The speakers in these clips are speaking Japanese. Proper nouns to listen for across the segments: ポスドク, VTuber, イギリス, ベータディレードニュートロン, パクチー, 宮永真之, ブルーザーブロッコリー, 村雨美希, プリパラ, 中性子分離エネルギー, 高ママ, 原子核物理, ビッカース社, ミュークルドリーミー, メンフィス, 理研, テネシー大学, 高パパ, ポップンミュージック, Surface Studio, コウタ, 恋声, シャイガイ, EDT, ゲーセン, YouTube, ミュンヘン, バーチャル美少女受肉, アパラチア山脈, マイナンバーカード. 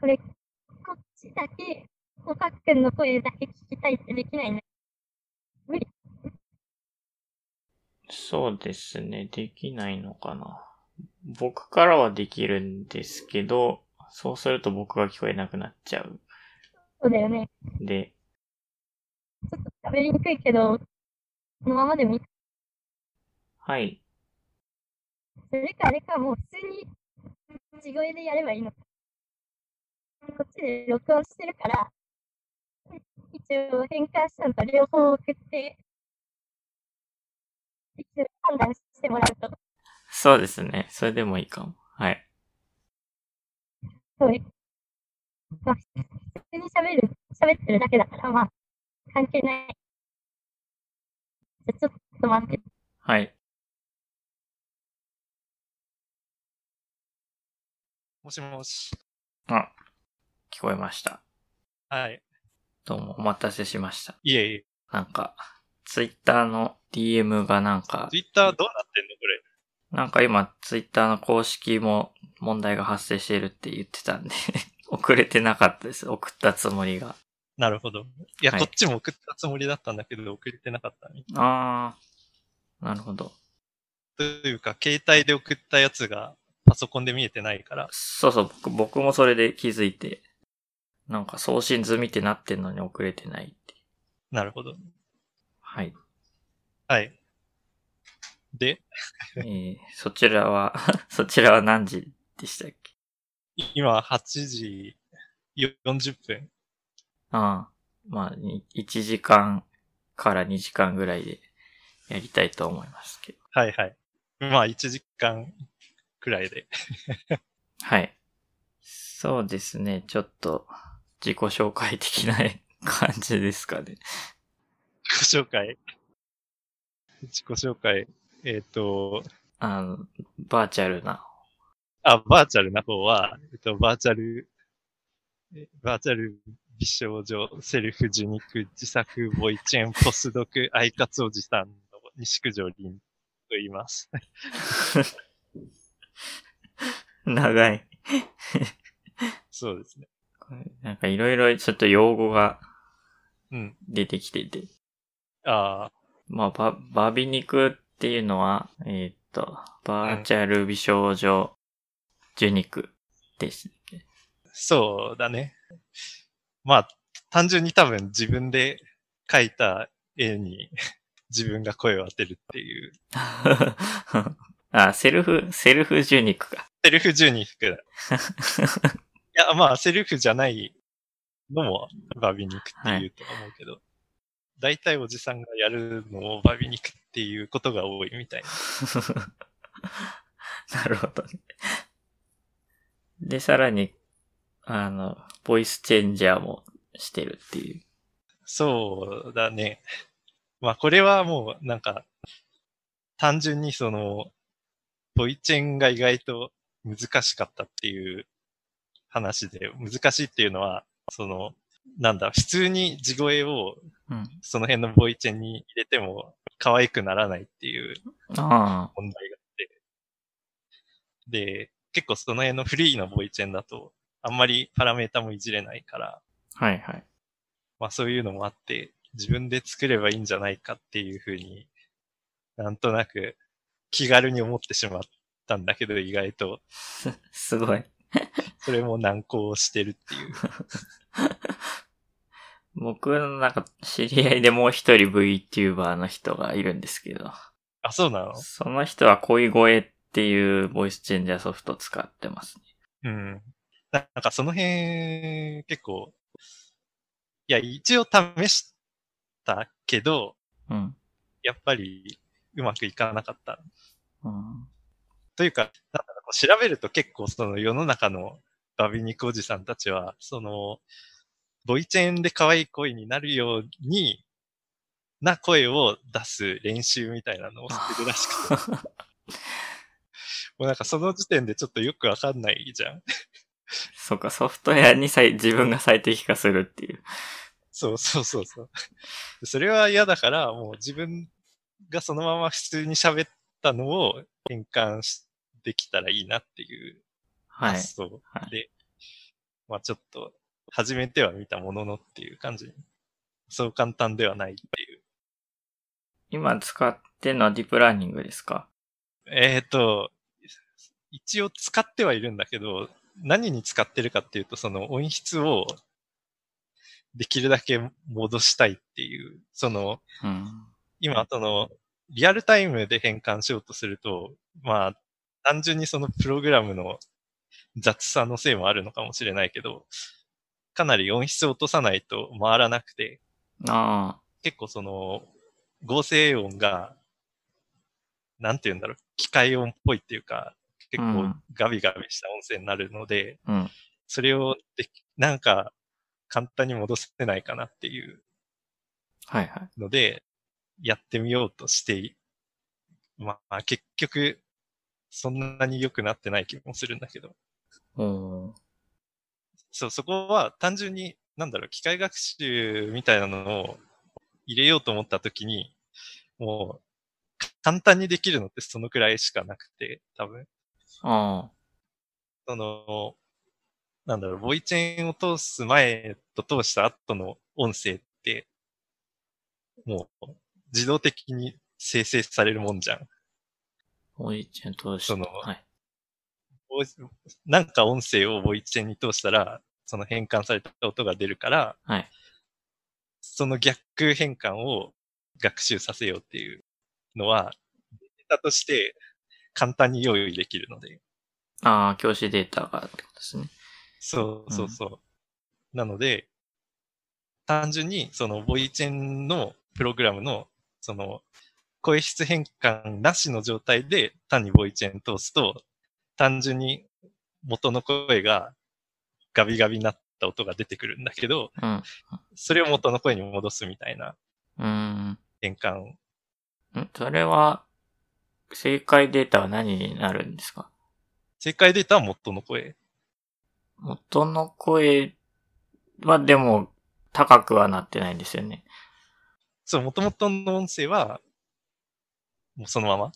これ、こっちだけ、こう、パックンの声だけ聞きたいってできないね。無理。そうですね。できないのかな。僕からはできるんですけど、そうすると僕が聞こえなくなっちゃう。そうだよね。で、ちょっと喋りにくいけど、このままでもいい。はい。それかあれか、もう普通に地声でやればいいのか。こっちで録音してるから、一応変換したのと両方送って、一応判断してもらうと。そうですね。それでもいいかも。はい。そうです。まあ、普通に喋ってるだけだから、まあ、関係ない。じゃちょっと待って。はい。もしもし。あ、聞こえました。はい。どうもお待たせしました。いえいえ。なんか、ツイッターの DM がなんか。ツイッターどうなってんのこれ。なんか今、ツイッターの公式も問題が発生しているって言ってたんで、遅れてなかったです。送ったつもりが。なるほど。いや、はい、こっちも送ったつもりだったんだけど、送れてなかったね。あー、なるほど。というか、携帯で送ったやつが、パソコンで見えてないから。そうそう、僕もそれで気づいて、なんか送信済みってなってんのに遅れてないって。なるほど。はい。はい。でそちらは何時でしたっけ？今、8時40分。ああ、まあ、1時間から2時間ぐらいでやりたいと思いますけど。はいはい。まあ、1時間。くらいではい。そうですね。ちょっと自己紹介的な感じですかね。自己紹介。バーチャルな方は、バーチャル美少女セルフ受肉自作ボイチェンポスドクアイカツおじさんの西九条凛と言います。長い。そうですね。なんかいろいろちょっと用語が出てきてて。うん、ああ。まあ、バビ肉っていうのは、バーチャル美少女受肉です、ね。そうだね。まあ、単純に多分自分で描いた絵に自分が声を当てるっていう。あ、セルフ受肉か。セルフ受肉だ。いや、まあ、セルフじゃないのもバビ肉っていうと思うけど、はい、大体おじさんがやるのをバビ肉っていうことが多いみたいな。なるほどね。で、さらに、ボイスチェンジャーもしてるっていう。そうだね。まあ、これはもう、なんか、単純にその、ボイチェンが意外と難しかったっていう話で、難しいっていうのは、その、なんだ、普通に地声を、その辺のボイチェンに入れても可愛くならないっていう問題があって。で、結構その辺のフリーのボイチェンだと、あんまりパラメータもいじれないから。はいはい。まあそういうのもあって、自分で作ればいいんじゃないかっていうふうになんとなく、気軽に思ってしまったんだけど、意外と。すごい。それも難航してるっていう。僕のなんか、知り合いでもう一人 VTuber の人がいるんですけど。あ、そうなの？その人は恋声っていうボイスチェンジャーソフトを使ってますね。うん。なんかその辺、結構、いや、一応試したけど、うん、やっぱり、うまくいかなかった。うん、というか、なんだろう、調べると結構その世の中のバビ肉おじさんたちは、その、ボイチェンで可愛い声になるようにな声を出す練習みたいなのをしてるらしくて。もうなんかその時点でちょっとよくわかんないじゃん。そうか、ソフトウェアに自分が最適化するっていう。そうそうそうそう。それは嫌だから、もう自分がそのまま普通に喋ったのを変換できたらいいなっていう発想で、はいはい、まあちょっと始めてはみたもののっていう感じ、そう簡単ではないっていう。今使ってるのはディープラーニングですか？一応使ってはいるんだけど、何に使ってるかっていうと、その音質をできるだけ戻したいっていう、その、今そのリアルタイムで変換しようとすると、まあ単純にそのプログラムの雑さのせいもあるのかもしれないけど、かなり音質を落とさないと回らなくて、結構その合成音が、なんていうんだろう、機械音っぽいっていうか、結構ガビガビした音声になるので、それをなんか簡単に戻せないかなっていうので、やってみようとして、まあ結局そんなに良くなってない気もするんだけど。そう、そこは単純に、なんだろう、機械学習みたいなのを入れようと思ったときに、もう、簡単にできるのってそのくらいしかなくて、多分。その、なんだろう、ボイチェーンを通す前と通した後の音声って、もう、自動的に生成されるもんじゃん。ボイチェーン通した。その、はい。なんか音声をボイチェンに通したら、その変換された音が出るから、はい、その逆変換を学習させようっていうのは、データとして簡単に用意できるので。教師データがってことですね。そうそうそう。なので、単純にそのボイチェンのプログラムの、その声質変換なしの状態で単にボイチェン通すと、単純に元の声がガビガビになった音が出てくるんだけど、それを元の声に戻すみたいな変換。それは正解データは何になるんですか？正解データは元の声。元の声はでも高くはなってないんですよね。そう、元々の音声はもうそのまま。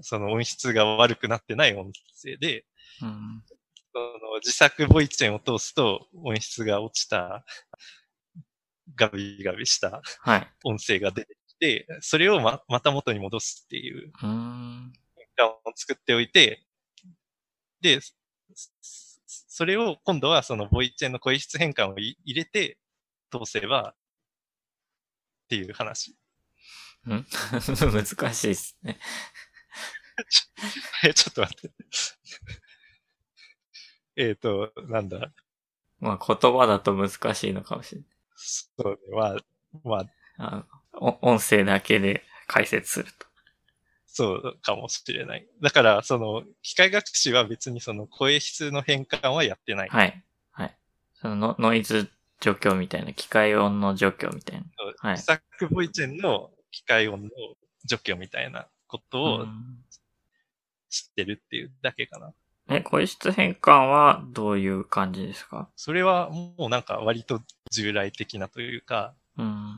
その音質が悪くなってない音声で、その自作ボイチェンを通すと音質が落ちた、ガビガビした音声が出てきて、それを また元に戻すっていう変換を作っておいて、で、それを今度はそのボイチェンの声質変換を入れて通せばっていう話。難しいですね。ちょっと待って。なんだ。まあ、言葉だと難しいのかもしれない。そうね。音声だけで解説すると。そうかもしれない。だから、その、機械学習は別にその声質の変換はやってない。はい。そのノイズ除去みたいな、機械音の除去みたいな。はい。自作ボイチェンの機械音の除去みたいなことを、知ってるっていうだけかな。声質変換はどういう感じですか？それはもうなんか割と従来的なというか、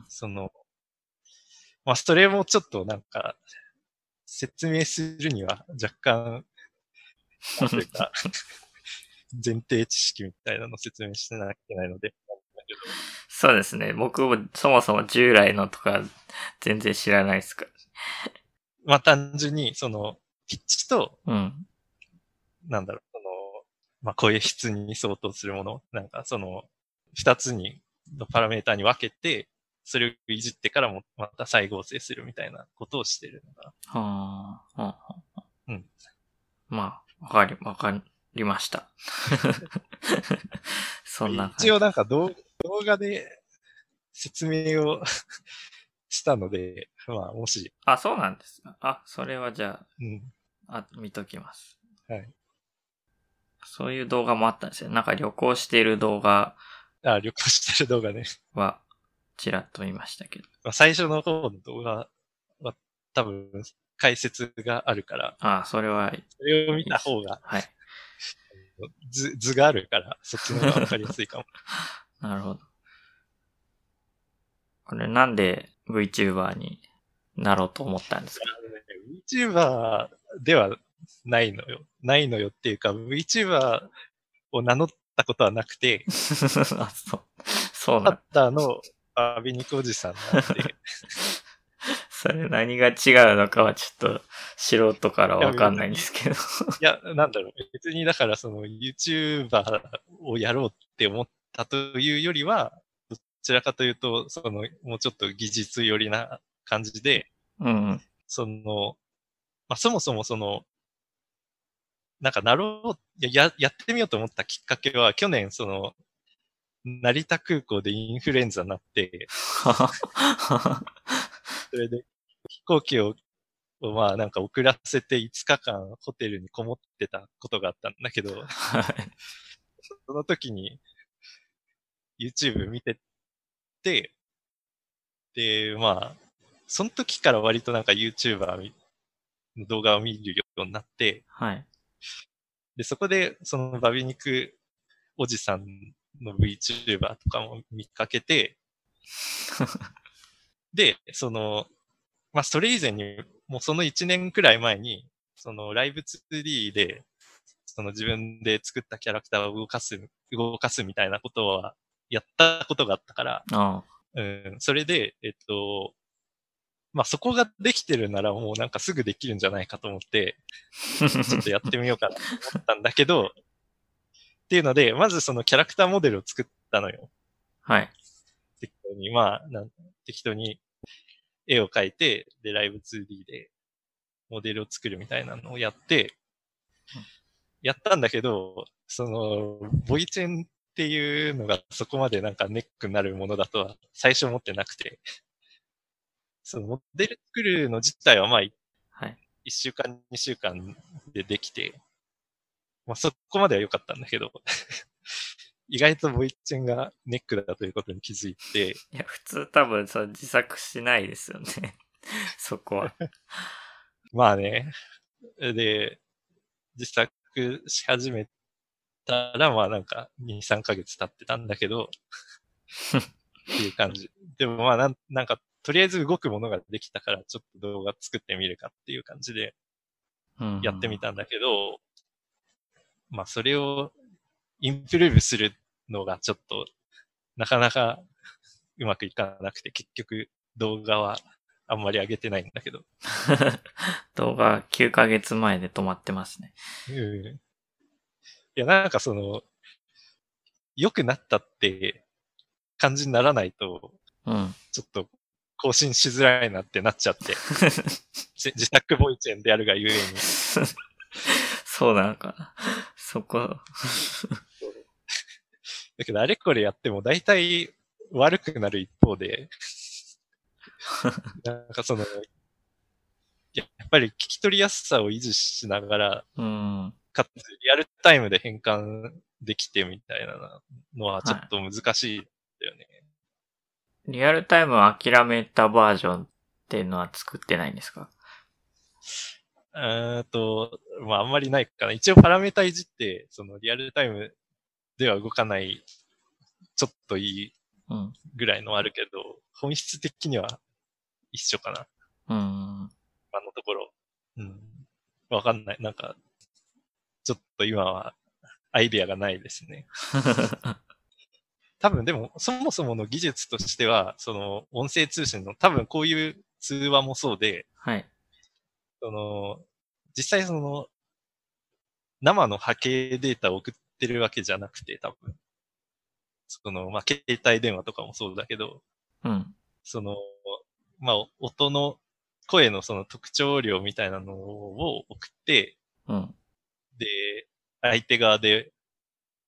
その、まあ、それもちょっとなんか、説明するには若干、なんていうか、前提知識みたいなのを説明しなきゃいけないので。そうですね。僕もそもそも従来のとか全然知らないですから。まあ、単純にその、ピッチと、なんだろう、その、まあ、声質に相当するもの、なんかその、二つのパラメーターに分けて、それをいじってからもまた再合成するみたいなことをしてるのかな。まあ、わかりました。そんな。一応なんか動画で説明をしたので、まあ、もし。そうなんです。それはじゃあ、見ときます。はい。そういう動画もあったんですよ。なんか旅行してる動画。旅行してる動画ね。は、ちらっと見ましたけど。最初の方の動画は多分解説があるから。それは。それを見た方が。はい。図があるから、そっちの方がわかりやすいかも。なるほど。これなんで VTuber になろうと思ったんですか？VTuber ではないのよ。っていうか、VTuber を名乗っったことはなくて、あ、そうなんだ。カッターのアビニクおじさんなんで。それ何が違うのかはちょっと素人からわかんないんですけど。いや、なんだろう。別にだからその YouTuber をやろうって思ったというよりは、どちらかというと、そのもうちょっと技術寄りな感じで、うん、その、まあ、そもそもその、なんかなろう、やってみようと思ったきっかけは、去年その、成田空港でインフルエンザになって、それで飛行機を、まあなんか遅らせて5日間ホテルにこもってたことがあったんだけど、はい、その時に YouTube 見てて、で、まあ、その時から割となんか YouTuber の動画を見るようになって、はい、で、そこでそのバビ肉おじさんの VTuber とかも見かけて、で、その、まあ、それ以前に、もうその1年くらい前に、その Live2D で、その自分で作ったキャラクターを動かすみたいなことは、やったことがあったから、うん、それで、まあ、そこができてるならもうなんかすぐできるんじゃないかと思って、ちょっとやってみようかなと思ったんだけど、っていうので、まずそのキャラクターモデルを作ったのよ。はい。適当に、まあ、適当に絵を描いて、で、Live2D でモデルを作るみたいなのをやって、やったんだけど、その、ボイチェンっていうのがそこまでなんかネックになるものだとは最初思ってなくて、そのモデル作るの自体はまあ、1週間、2週間でできて、まあそこまでは良かったんだけど、意外とボイチェンがネックだということに気づいて。いや、普通多分その自作しないですよね。そこは。まあね。で、自作し始めたら、まあなんか2、3ヶ月経ってたんだけど、っていう感じ。でもまあなんか、とりあえず動くものができたから、ちょっと動画作ってみるかっていう感じで、やってみたんだけど、まあそれを、インプルーブするのがちょっとなかなかうまくいかなくて、結局動画はあんまり上げてないんだけど。動画9ヶ月前で止まってますね。うん。いやなんかその、良くなったって感じにならないと、うん、ちょっと更新しづらいなってなっちゃって。自作ボイチェンでやるがゆえに。そうなのかな。そこ。だけどあれこれやっても大体悪くなる一方で、なんかその、やっぱり聞き取りやすさを維持しながら、うん、かつリアルタイムで変換できてみたいなのはちょっと難しいんだよね。はい、リアルタイムを諦めたバージョンっていうのは作ってないんですか？まあ、あんまりないかな。一応パラメータいじって、そのリアルタイムでは動かない、ちょっといいぐらいのはあるけど、本質的には一緒かな。今のところ。うん。わかんない。なんか、ちょっと今はアイデアがないですね。多分でも、そもそもの技術としては、その音声通信の多分こういう通話もそうで、はい。その実際その生の波形データを送ってるわけじゃなくて多分そのまあ、携帯電話とかもそうだけど、うん、そのまあ、音の声のその特徴量みたいなのを送って、うん、で相手側で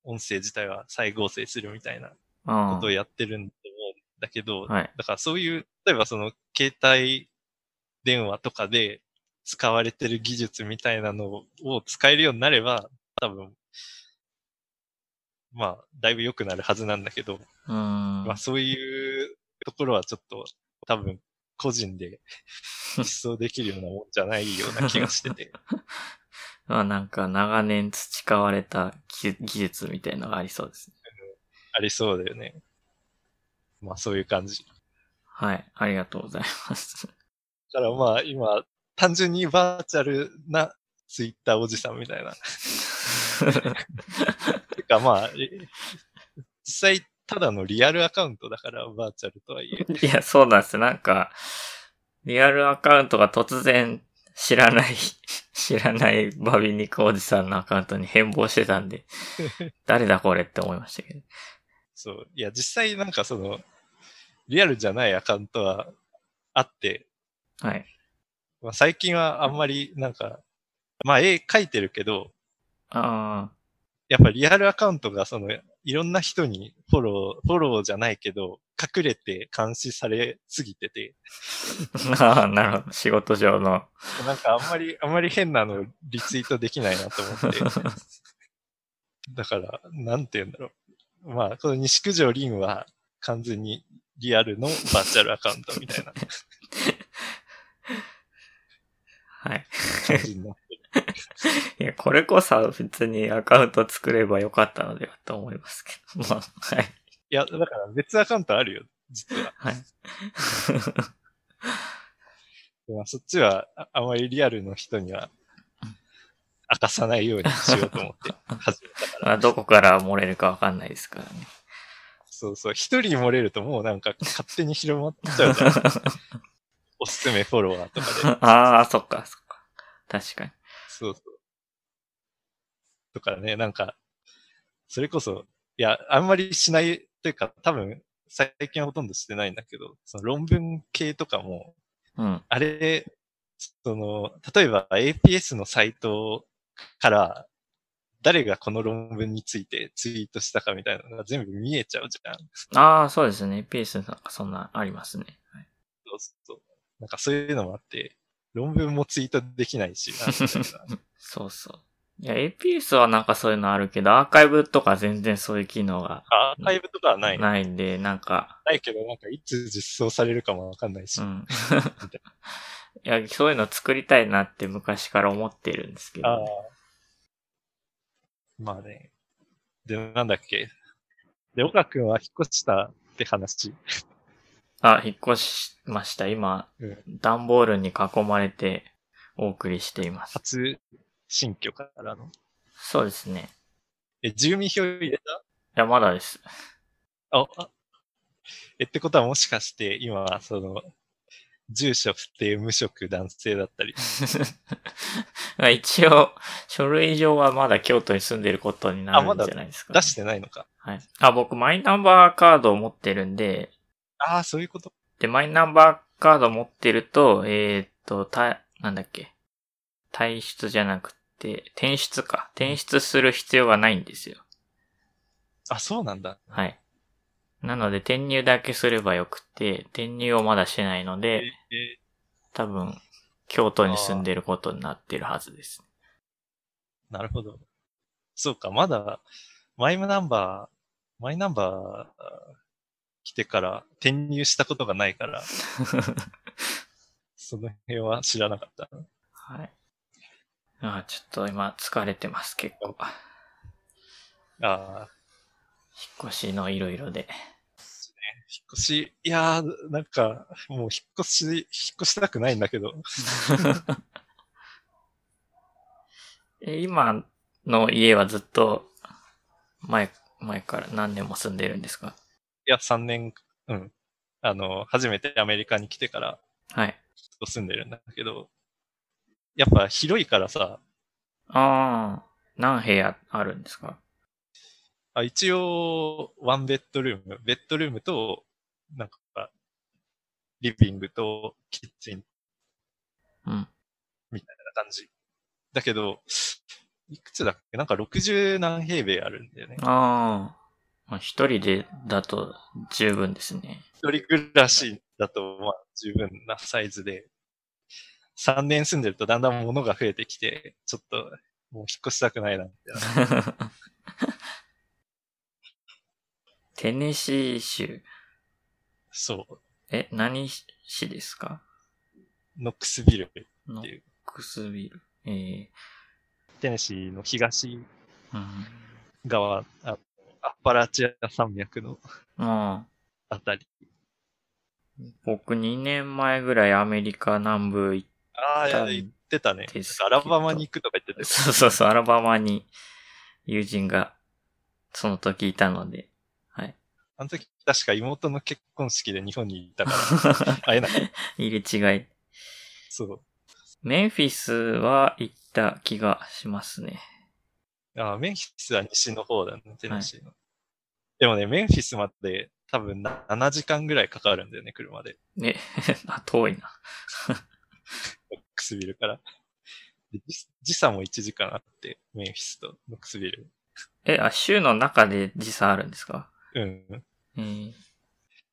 音声自体は再合成するみたいなことをやってるんだけど、はい、だからそういう例えばその携帯電話とかで使われてる技術みたいなのを使えるようになれば、多分、まあ、だいぶ良くなるはずなんだけど、まあ、そういうところはちょっと、多分、個人で実装できるようなもんじゃないような気がしてて。まあ、なんか、長年培われた技術みたいなのがありそうですね。ありそうだよね。まあ、そういう感じ。はい、ありがとうございます。だからまあ、今、単純にバーチャルなツイッターおじさんみたいな。結かまあ、実際ただのリアルアカウントだから、バーチャルとはいえ。いや、そうなんです。なんか、リアルアカウントが突然知らないバビニクおじさんのアカウントに変貌してたんで、誰だこれって思いましたけど。そう。いや、実際なんかその、リアルじゃないアカウントはあって、はい。まあ、最近はあんまりなんか、まあ絵描いてるけど、ああ。やっぱリアルアカウントがその、いろんな人にフォローじゃないけど、隠れて監視されすぎてて。ああ、なるほど。仕事上の。なんかあんまり変なのリツイートできないなと思って。だから、なんて言うんだろう。まあ、この西九条凛は完全にリアルのバーチャルアカウントみたいな。はい。感じになってる。いや、これこそ別にアカウント作ればよかったのではと思いますけど。まあ、はい。いや、だから別アカウントあるよ、実は。はい。まあ、そっちはあまりリアルの人には明かさないようにしようと思って始めたから。まあ、どこから漏れるかわかんないですからね。そうそう。一人漏れるともうなんか勝手に広まっちゃうから。おすすめフォロワーとかで。ああ、そっか、そっか。確かに。そうそう。だからね、なんか、それこそ、いや、あんまりしないというか、多分、最近はほとんどしてないんだけど、その論文系とかも、うん、あれ、その、例えば APS のサイトから、誰がこの論文についてツイートしたかみたいなのが全部見えちゃうじゃん。ああ、そうですね。APS なんかそんなありますね。はい、そうそう。なんかそういうのもあって、論文もツイートできないしなみたいな。そうそう。いや、APS はなんかそういうのあるけど、アーカイブとか全然そういう機能が。アーカイブとかはない。ないんで、なんか。ないけど、なんかいつ実装されるかもわかんないし。うん。いや、そういうの作りたいなって昔から思ってるんですけど、ね。ああ。まあね。で、なんだっけ。で、岡くんは引っ越したって話。あ、引っ越しました。今、段ボールに囲まれてお送りしています。初新居からの。そうですね。え、住民票入れた？いや、まだです。あ、ってことはもしかして今、その、住所不定無職男性だったり。一応、書類上はまだ京都に住んでることになるんじゃないですか、ね。まだ出してないのか。はい。あ、僕、マイナンバーカードを持ってるんで、ああ、そういうこと。で、マイナンバーカード持ってると、なんだっけ。退出じゃなくて、転出か。転出する必要がないんですよ。あ、そうなんだ。はい。なので、転入だけすればよくて、転入をまだしてないので、多分、京都に住んでることになってるはずです。なるほど。そうか、まだ、マイナンバー、来てから転入したことがないからその辺は知らなかった。はい。あ、ちょっと今疲れてます結構。ああ、引っ越しのいろいろで。引っ越し、いやーなんかもう引っ越したくないんだけど。今の家はずっと前から何年も住んでるんですか？いや、3年、うん。初めてアメリカに来てから、はい。住んでるんだけど、やっぱ広いからさ。ああ、何部屋あるんですか？あ、一応、ワンベッドルームと、なんか、リビングとキッチン。うん。みたいな感じ。だけど、いくつだっけ？なんか60何平米あるんだよね。ああ。一人でだと十分ですね。一人暮らしだとまあ十分なサイズで、3年住んでるとだんだん物が増えてきて、ちょっともう引っ越したくないなみたいな。テネシー州。そう。え、何市ですか？ノックスビル。テネシーの東側。うん、アパラチア山脈のあたり。僕2年前ぐらいアメリカ南部行った。ああ、言ってたね。アラバマに行くとか言ってた。そうそうそう、アラバマに友人がその時いたので、はい。あの時確か妹の結婚式で日本に行ったから会えない。入れ違い。そう。メンフィスは行った気がしますね。ああ、メンフィスは西の方だね、テネシーの。はい、でもね、メンフィスまで多分7時間ぐらいかかるんだよね、車で。ね、あ、遠いな。ロックスビルから。時差も1時間あって、メンフィスとロックスビル。え、あ、州の中で時差あるんですか？うん。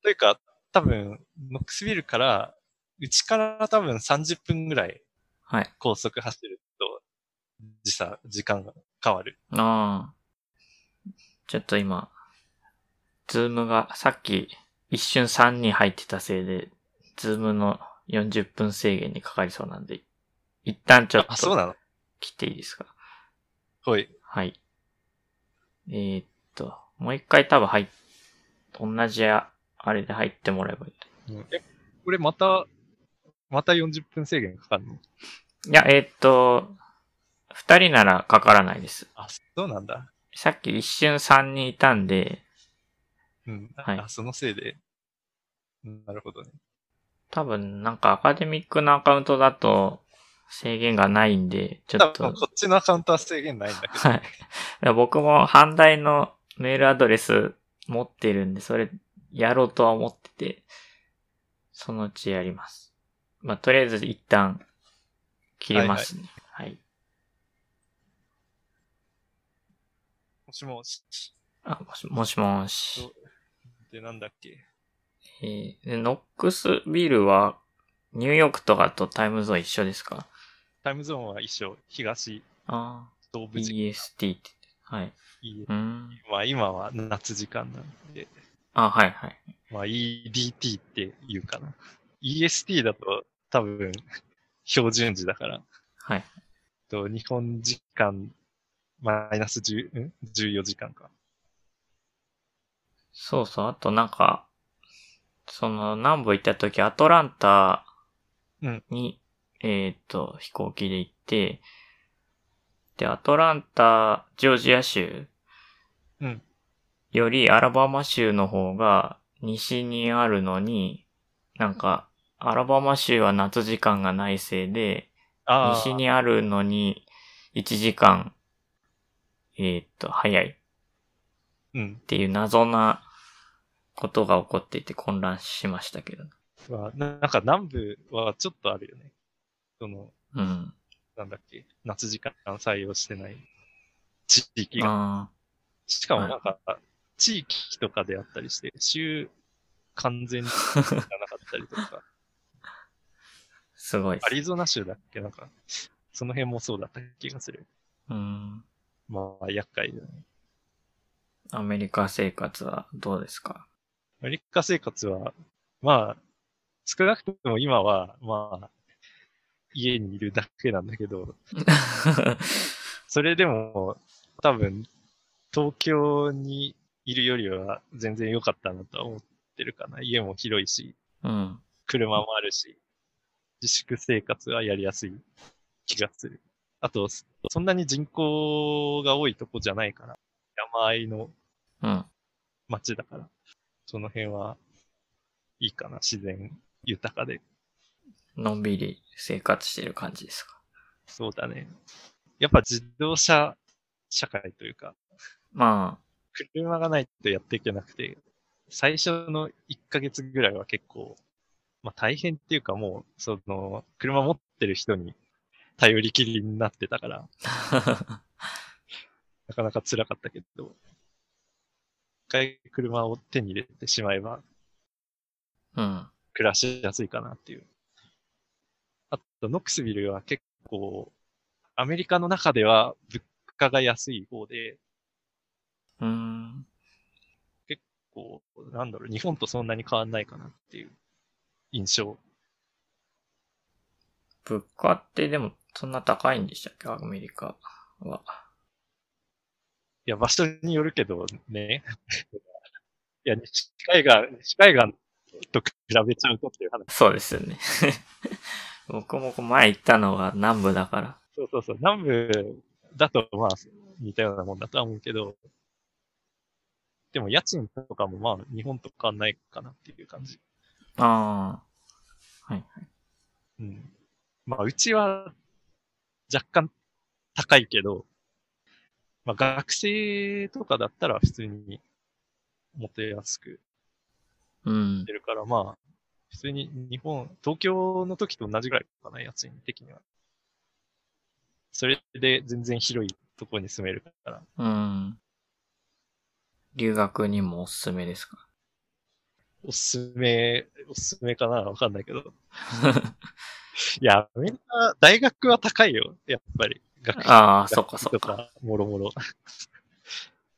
というか、多分、ロックスビルから、うちから多分30分ぐらい、高速走ると、時間が変わる。ああ。ちょっと今、ズームがさっき一瞬3に入ってたせいで、ズームの40分制限にかかりそうなんで、一旦ちょっと切っていいですか？はい。はい。もう一回多分同じあれで入ってもらえばいい。え、これまた40分制限かかるの？いや、二人ならかからないです。あ、そうなんだ。さっき一瞬三人いたんで、うん、はい。あ、そのせいで。なるほどね。多分、なんかアカデミックなアカウントだと制限がないんで、ちょっと。多分こっちのアカウントは制限ないんだけど。はい。いや、僕も反対のメールアドレス持ってるんで、それやろうとは思ってて、そのうちやります。まあ、とりあえず一旦切りますね。はい、はい。はい、もしもし。あ、もしもし。で、なんだっけ。ノックスビルは、ニューヨークとかとタイムゾーン一緒ですか？タイムゾーンは一緒。東。ああ。EST って。はい。まあ今は夏時間なんで。あ、はいはい。まあ EDT って言うかな。EST だと多分標準時だから。はい。日本時間-10、14時間か。そうそう。あとなんか、その南部行った時アトランタに、飛行機で行って、で、アトランタ、ジョージア州よりアラバマ州の方が西にあるのに、なんか、アラバマ州は夏時間がないせいで、西にあるのに1時間、早い。っていう謎なことが起こっていて混乱しましたけど。なんか南部はちょっとあるよね。うん。なんだっけ、夏時間採用してない地域が。しかもなんか、地域とかであったりして、州完全に行かなかったりとか。すごい。アリゾナ州だっけ、なんか、その辺もそうだった気がする。まあ、厄介だね。アメリカ生活はどうですか？アメリカ生活は、まあ、少なくとも今は、まあ、家にいるだけなんだけど、それでも多分東京にいるよりは全然良かったなとは思ってるかな。家も広いし、車もあるし、自粛生活はやりやすい気がする。あと、そんなに人口が多いとこじゃないから、山あいの町だから、その辺はいいかな。自然豊かで。のんびり生活してる感じですか？そうだね。やっぱ自動車社会というか、まあ、車がないとやっていけなくて、最初の1ヶ月ぐらいは結構、まあ大変っていうかもう、車持ってる人に頼りきりになってたから、なかなか辛かったけど、一回車を手に入れてしまえば、暮らしやすいかなっていう。あと、ノックスビルは結構、アメリカの中では物価が安い方で、結構、なんだろう、日本とそんなに変わんないかなっていう印象。物価ってでもそんな高いんでしたっけ、アメリカは。いや、場所によるけどね。いや、西海岸と比べちゃうとっていう話。そうですよね。僕も前行ったのは南部だから。そうそうそう。南部だとまあ似たようなもんだとは思うけど、っても家賃とかもまあ日本と変わんないかなっていう感じ。ああ。はいはい。うん。まあうちは若干高いけど、まあ学生とかだったら普通にもっと安くしてるから、うん、まあ普通に日本、東京の時と同じぐらいかな、家賃的には。それで全然広いところに住めるから。うん。留学にもおすすめですか？おすすめかな？わかんないけど。いや、みんな大学は高いよ、やっぱり。学費とか、ああ、そっかそっか。もろもろ。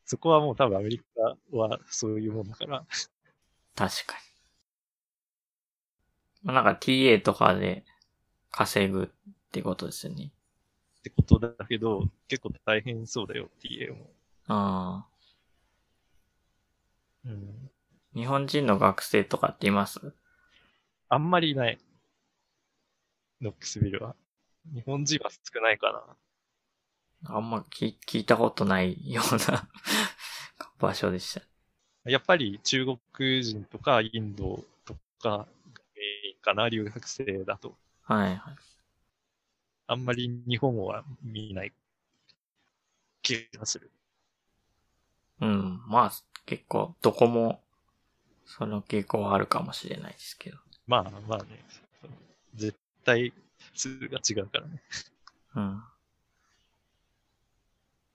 そこはもう多分アメリカはそういうもんだから。確かに。なんか TA とかで稼ぐってことですよね。ってことだけど、結構大変そうだよ、TA も。ああ。うん、日本人の学生とかっています？あんまりいない。ノックスビルは。日本人は少ないかな。あんま聞いたことないような場所でした。やっぱり中国人とかインドとかかな、留学生だと。はいはい。あんまり日本は見ない気がする。うん、まあ結構どこもその傾向はあるかもしれないですけど。まあまあね、絶対数が違うからね。うん。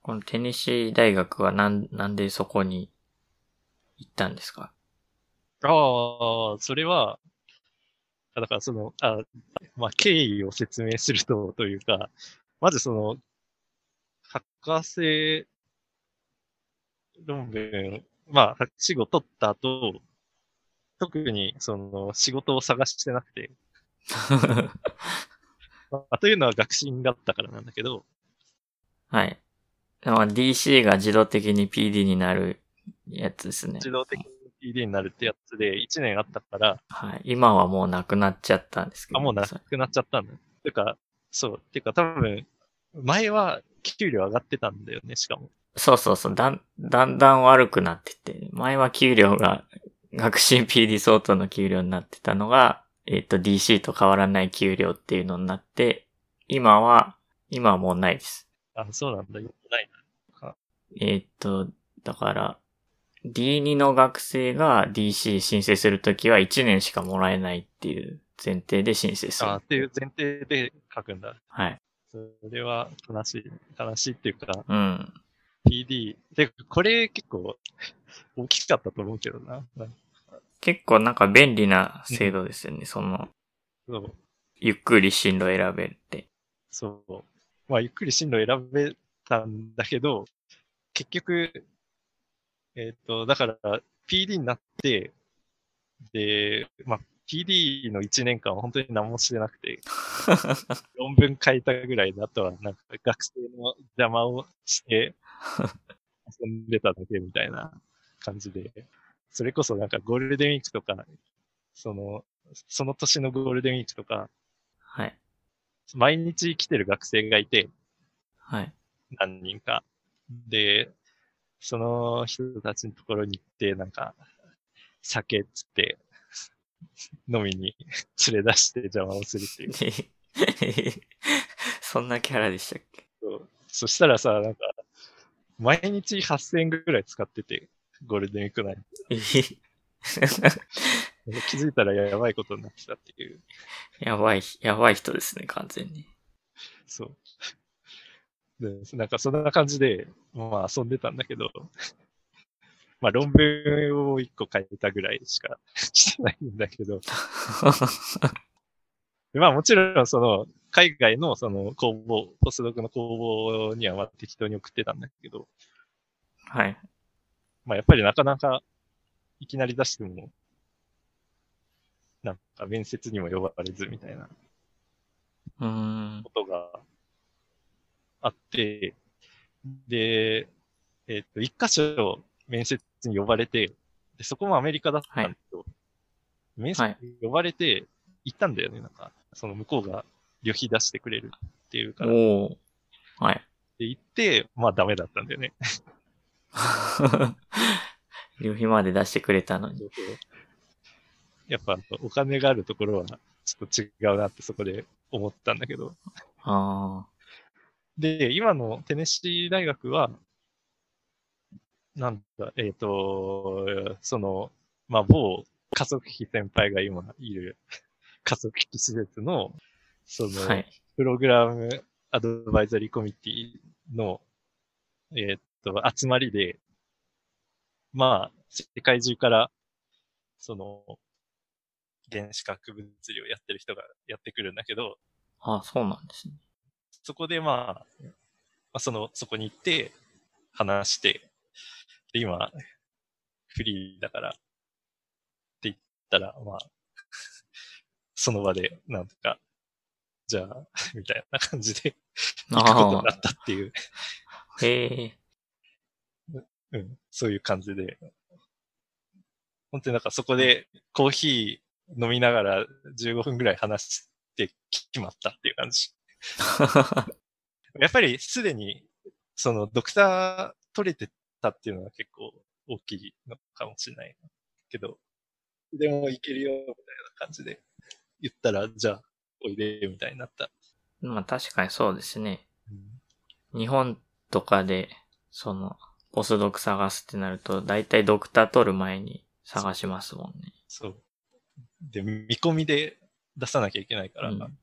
このテネシー大学はなんでそこに行ったんですか？ああ、それはだからそのまあ経緯を説明するというか、まずその博士論文、まあ、仕事取った後、特に、その、仕事を探してなくて。まあ、というのは学信だったからなんだけど。はい。まあ、DC が自動的に PD になるやつですね。自動的に PD になるってやつで1年あったから。はい。今はもうなくなっちゃったんですけど。あ、もうなくなっちゃったんだ。てか、そう。てか多分、前は給料上がってたんだよね、しかも。そうそうそう、だんだん悪くなってて、前は給料が、学信 PD 相当の給料になってたのが、DC と変わらない給料っていうのになって、今はもうないです。あ、そうなんだ、よくないな。だから、D2 の学生が DC 申請するときは1年しかもらえないっていう前提で申請する。あ、っていう前提で書くんだ。はい。それは悲しいっていうか、うん。PD。で、これ結構大きかったと思うけどな。結構なんか便利な制度ですよね、その。そう。ゆっくり進路選べって。そう。まあ、ゆっくり進路選べたんだけど、結局、だから PD になって、で、まあ、PD の1年間は本当に何もしてなくて、論文書いたぐらいだとは、なんか学生の邪魔をして、遊んでただけみたいな感じで、それこそなんかゴールデンウィークとか、その年のゴールデンウィークとか、はい。毎日来てる学生がいて、はい。何人か。で、その人たちのところに行って、なんか、酒っつって、飲みに連れ出して邪魔をするっていう。そんなキャラでしたっけ？そう。そしたらさ、なんか、毎日8000円ぐらい使ってて、ゴールデンウィーク内に。気づいたらやばいことになってたっていう。やばい人ですね、完全に。そう。で、なんかそんな感じで、まあ遊んでたんだけど、まあ論文を1個書いたぐらいしかしてないんだけど。まあもちろんその、海外のその工房、ポスドクの工房にはまあ適当に送ってたんだけど。はい。まあやっぱりなかなかいきなり出しても、なんか面接にも呼ばれずみたいな、ことがあって、で、一箇所面接に呼ばれて、でそこもアメリカだったんだけど、はい、面接に呼ばれて行ったんだよね、なんか、その向こうが、旅費出してくれるっていうから。おー。はい。で、行って、まあダメだったんだよね。旅費まで出してくれたのに。やっぱお金があるところはちょっと違うなってそこで思ったんだけど。ああ。で、今のテネシー大学は、なんだ、まあ、某加速器先輩が今いる加速器施設の、はい、プログラムアドバイザリーコミュニティの、集まりで、まあ、世界中から、原子核物理をやってる人がやってくるんだけど。ああ、そうなんですね。そこでまあ、そこに行って、話して、で、今、フリーだから、って言ったら、まあ、その場で、なんとか、じゃあ、みたいな感じで、行くことになったっていう。へぇー。うん、そういう感じで。本当になんかそこでコーヒー飲みながら15分ぐらい話して決まったっていう感じ。やっぱりすでに、ドクター取れてたっていうのは結構大きいのかもしれないけど、でもいけるよ、みたいな感じで言ったら、じゃあ、おいで、みたいになった。まあ確かにそうですね。うん、日本とかで、ポスドク探すってなると、だいたいドクター取る前に探しますもんね。そう。で、見込みで出さなきゃいけないから。うん。うん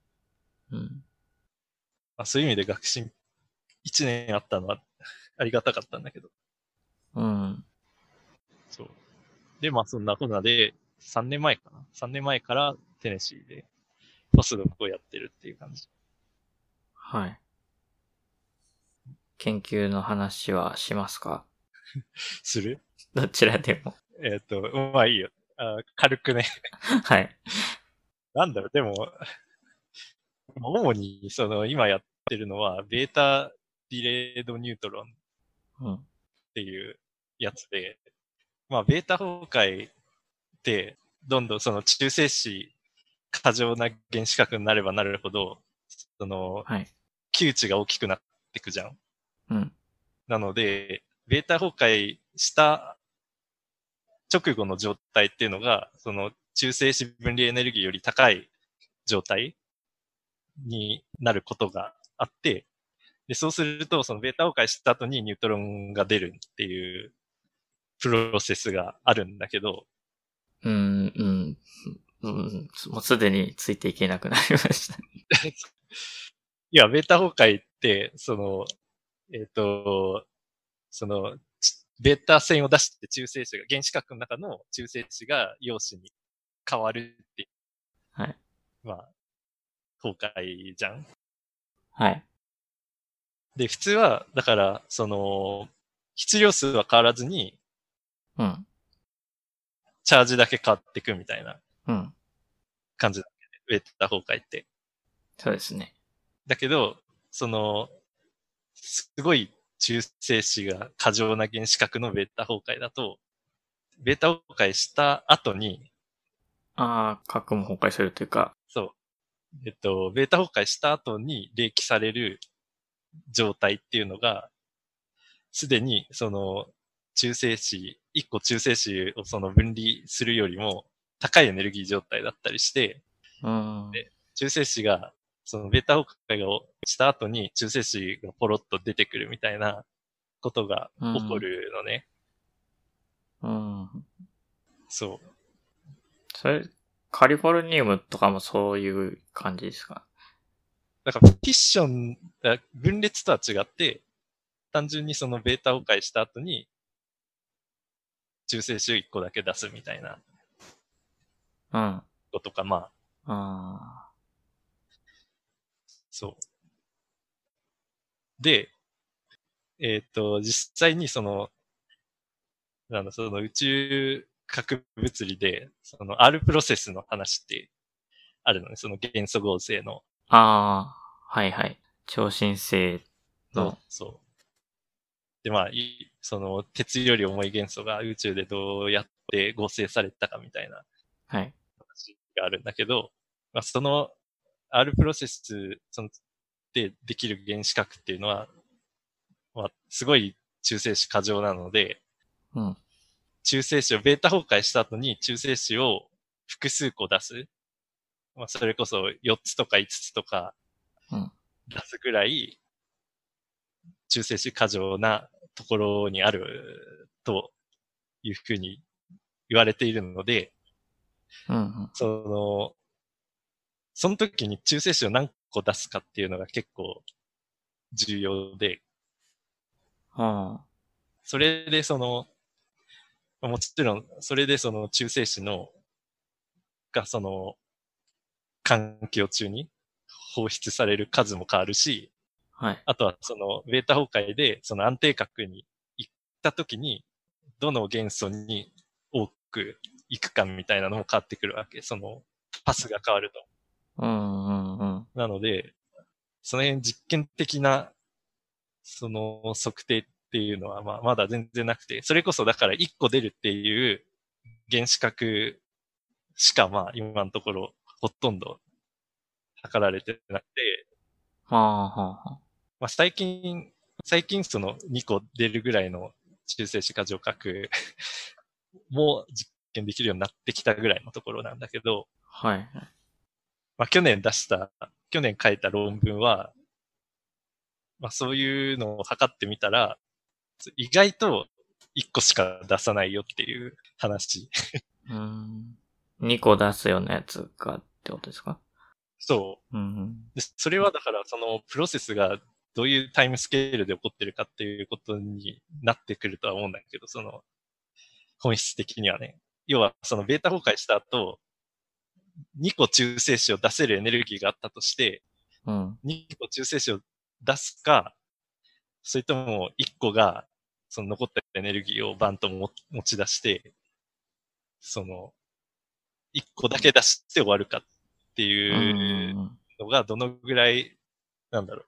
まあ、そういう意味で学信1年あったのはありがたかったんだけど。うん。そう。で、まあそんなこんなで3年前からテネシーでポスドクをやってるっていう感じ。はい。研究の話はしますか？する？どちらでも。まあいいよ。軽くね。はい。なんだろう、でも、主に今やってるのはベータディレードニュートロンっていうやつで、まあベータ崩壊ってどんどん中性子過剰な原子核になればなるほど窮地が大きくなってくじゃん。うん、なのでベータ崩壊した直後の状態っていうのが中性子分離エネルギーより高い状態になることがあって、で、そうすると、ベータ崩壊した後にニュートロンが出るっていうプロセスがあるんだけど。もうすでについていけなくなりました。いや、ベータ崩壊って、ベータ線を出して中性子が、原子核の中の中性子が陽子に変わるっていう。はい。まあ、崩壊じゃん。はい。で、普通は、だから、質量数は変わらずに、うん。チャージだけ変わっていくみたいな、うん。感じだけど、ベータ崩壊って。そうですね。だけど、すごい中性子が過剰な原子核のベータ崩壊だと、ベータ崩壊した後に、核も崩壊するというか、そう。ベータ崩壊した後に冷気される状態っていうのが、すでに中性子、一個中性子を分離するよりも高いエネルギー状態だったりして、で中性子が、ベータ崩壊をした後に中性子がポロッと出てくるみたいなことが起こるのね。そう。カリフォルニウムとかもそういう感じですか？だからフィッション、分裂とは違って、単純にベータ崩壊した後に、中性子を1個だけ出すみたいな。うん。ことか、まあ。そう。で、実際に宇宙、核物理で、R プロセスの話ってあるのね、元素合成の。はいはい。超新星の。そう。で、まあ、鉄より重い元素が宇宙でどうやって合成されたかみたいな。はい。話があるんだけど、まあ、R プロセス、でできる原子核っていうのは、まあ、すごい中性子過剰なので、うん。中性子を、ベータ崩壊した後に中性子を複数個出す。まあ、それこそ4つとか5つとか出すぐらい、中性子過剰なところにあるというふうに言われているので、うんうん、その時に中性子を何個出すかっていうのが結構重要で、はあ、それでもちろんそれで中性子が環境中に放出される数も変わるし、はい、あとはベータ崩壊で安定核に行った時にどの元素に多く行くかみたいなのも変わってくるわけ。パスが変わると。うんうんうん。なので、その辺実験的な、測定っていうのは、まあ、まだ全然なくて、それこそだから1個出るっていう原子核しか、まあ、今のところほとんど測られてなくて、はあはあ、まあ、最近2個出るぐらいの中性子過剰核も実験できるようになってきたぐらいのところなんだけど、はい。まあ、去年書いた論文は、まあ、そういうのを測ってみたら、意外と1個しか出さないよっていう話。2個出すようなやつかってことですか？そう、うん。それはだから、プロセスがどういうタイムスケールで起こってるかっていうことになってくるとは思うんだけど、本質的にはね。要は、ベータ崩壊した後、2個中性子を出せるエネルギーがあったとして、うん、2個中性子を出すか、それとも1個が、残ったエネルギーをバンと持ち出して、1個だけ出して終わるかっていうのが、どのぐらい、なんだろう。っ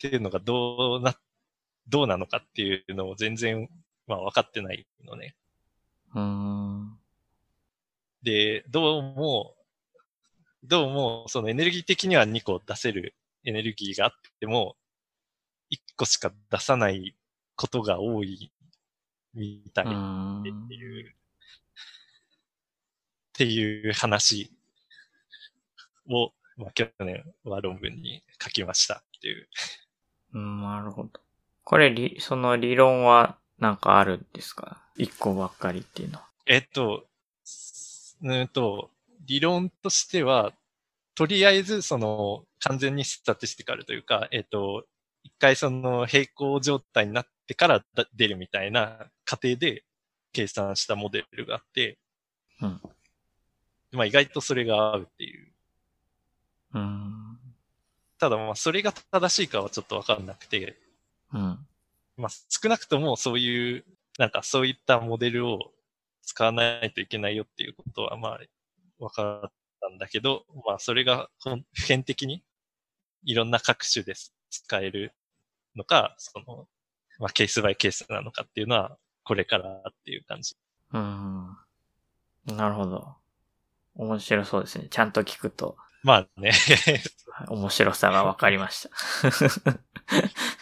ていうのがどうなのかっていうのを全然、まあ分かってないのね。で、どうも、エネルギー的には2個出せるエネルギーがあっても、1個しか出さないことが多いみたいっていう話を、まあ、去年は論文に書きましたっていう。なるほど。これ、理論は、なんかあるんですか？一個ばっかりっていうのは。理論としては、とりあえず完全にスタティスティカルというか、一回平行状態になってから出るみたいな過程で計算したモデルがあって、うん。まあ意外とそれが合うっていう。ただまあそれが正しいかはちょっとわかんなくて、うん。まあ、少なくともそういう、なんかそういったモデルを使わないといけないよっていうことは、まあ、分かったんだけど、まあ、それが普遍的にいろんな各種で使えるのか、まあ、ケースバイケースなのかっていうのは、これからっていう感じ。なるほど。面白そうですね。ちゃんと聞くと。まあね。面白さが分かりました。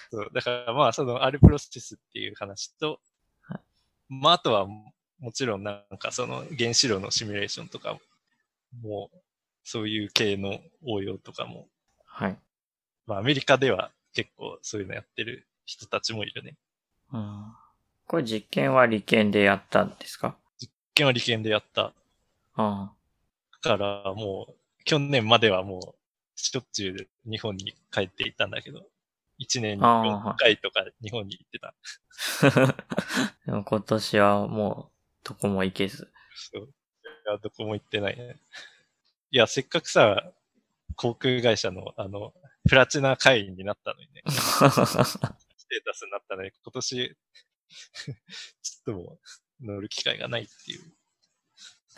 そうだからまああるプロセスっていう話と、はい、まああとはもちろんなんか原子炉のシミュレーションとかもそういう系の応用とかも、はい。まあアメリカでは結構そういうのやってる人たちもいるね。これ実験は理研でやったんですか？実験は理研でやった。だからもう去年まではもうしょっちゅう日本に帰っていたんだけど。一年に4回とか日本に行ってた。でも今年はもうどこも行けず。そう。いや、どこも行ってないね。いや、せっかくさ、航空会社のプラチナ会員になったのにね。ステータスになったのに、今年、ちょっともう乗る機会がないっていう。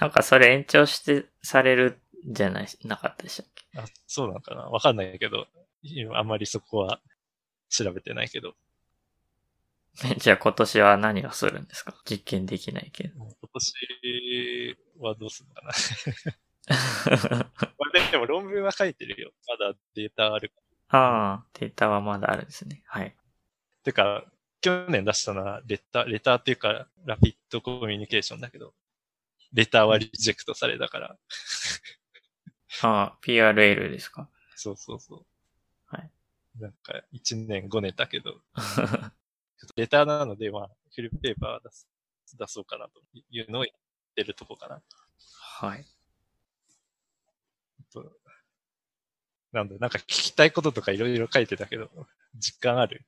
なんかそれ延長してされるんじゃなかったでしたっけ？あ、そうなのかな？わかんないけど、今あんまりそこは、調べてないけど。じゃあ今年は何をするんですか？実験できないけど。今年はどうするのかな。でも論文は書いてるよ。まだデータあるから。データはまだあるんですね。はい。てか、去年出したのはレターっていうか、ラピッドコミュニケーションだけど、レターはリジェクトされたから。ああ、PRL ですか。そうそうそう。はい。なんか、1年5年だけど、ちょっとレターなので、まあ、フルペーパー出そうかなというのをやってるとこかな。はい。なんだ、なんか聞きたいこととかいろいろ書いてたけど、時間ある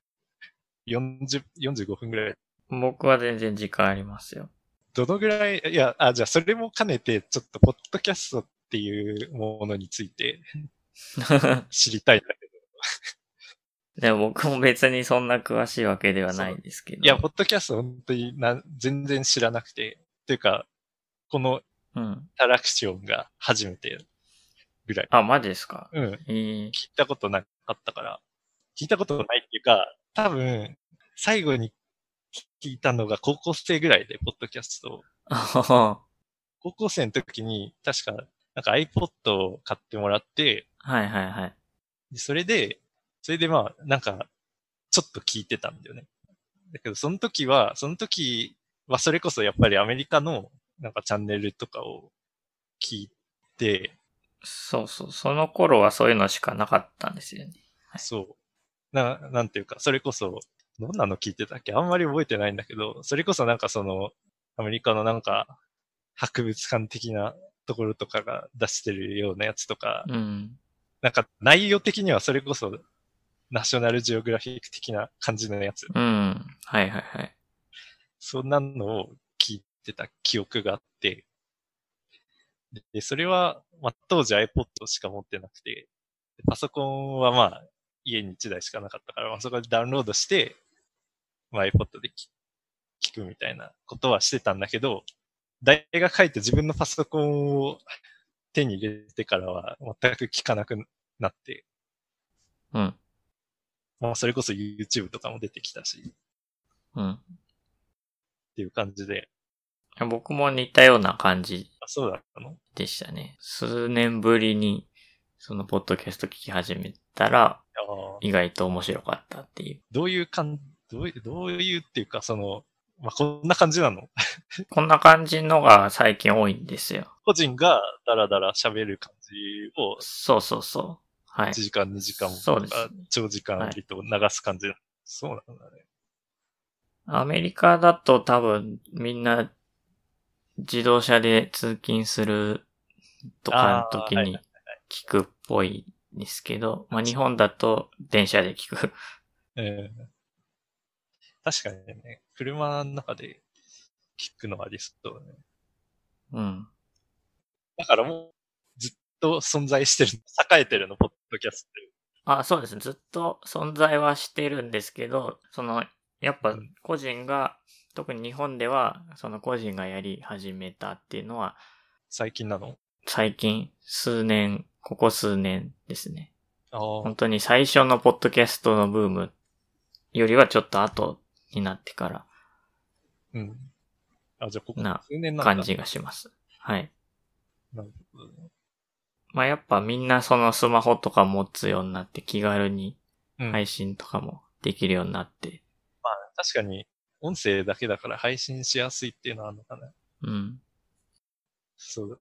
？45分ぐらい。僕は全然時間ありますよ。どのぐらい、いや、あ、じゃあそれも兼ねて、ちょっとポッドキャストっていうものについて知りたいんだけど。でも僕も別にそんな詳しいわけではないんですけど。いや、ポッドキャスト本当に全然知らなくて、というか、このインタラクションが初めてぐらい。うん、あ、マジですか。うん。聞いたことなかったから。聞いたことないっていうか、多分、最後に聞いたのが高校生ぐらいで、ポッドキャストを。高校生の時に、確か、なんか iPod を買ってもらって、はいはいはい。それでまあ、なんか、ちょっと聞いてたんだよね。だけど、その時はそれこそやっぱりアメリカの、なんかチャンネルとかを聞いて、そうそう、その頃はそういうのしかなかったんですよね。はい、そう。なんていうか、それこそ、どんなの聞いてたっけ？あんまり覚えてないんだけど、それこそなんかその、アメリカのなんか、博物館的なところとかが出してるようなやつとか、うん、なんか内容的にはそれこそ、ナショナルジオグラフィック的な感じのやつ。うん。はいはいはい。そんなのを聞いてた記憶があって、で、それは、まあ、当時 iPod しか持ってなくて、パソコンはまあ、家に1台しかなかったから、まあ、そこでダウンロードして、まあ、iPod で聞くみたいなことはしてたんだけど、大学入って自分のパソコンを手に入れてからは全く聞かなくなって。うん。まあ、それこそ YouTube とかも出てきたし。うん。っていう感じで。僕も似たような感じ。あ、そうだったの？でしたね。数年ぶりに、そのポッドキャスト聞き始めたら、意外と面白かったっていう。どういうっていうか、その、まあ、こんな感じなの？こんな感じのが最近多いんですよ。個人がダラダラ喋る感じを。そうそうそう。はい。1時間2時間とか、長時間割と流す感じ、はい。そうなんだね。アメリカだと多分みんな、自動車で通勤するとかの時に聞くっぽいんですけど、まあ日本だと電車で聞く。確かにね、車の中で聞くのはリスクだね。うん。だからもうずっと存在してる、栄えてるの、ポッドキャスト。あ、そうですね。ずっと存在はしてるんですけど、その、やっぱ個人が、うん、特に日本ではその個人がやり始めたっていうのは最近なの？最近、ここ数年ですね。本当に最初のポッドキャストのブームよりはちょっと後になってから、うん。あ、じゃあここ数年な感じがします。はい。なるほどね。まあやっぱみんなそのスマホとか持つようになって気軽に配信とかもできるようになって。うん、確かに、音声だけだから配信しやすいっていうのはあるのかな。うん。そう。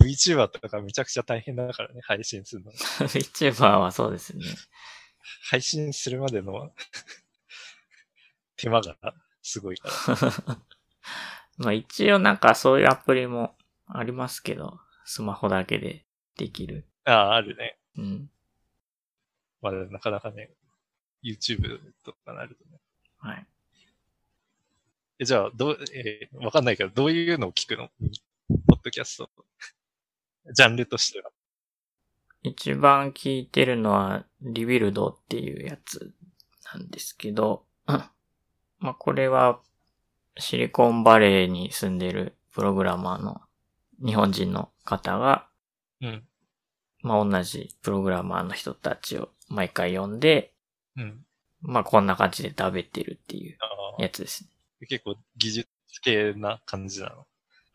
VTuber とかめちゃくちゃ大変だからね、配信するの。VTuber はそうですね。配信するまでの手間がすごいから。まあ一応なんかそういうアプリもありますけど、スマホだけでできる。ああ、あるね。うん。まだなかなかね、YouTube とかなるとね。はい。じゃあ、わかんないけど、どういうのを聞くの？ポッドキャスト。ジャンルとしては。一番聞いてるのは、リビルドっていうやつなんですけど、まあ、これは、シリコンバレーに住んでるプログラマーの日本人の方が、うん。まあ、同じプログラマーの人たちを毎回呼んで、うん。まあ、こんな感じで食べてるっていうやつですね。結構技術系な感じなの？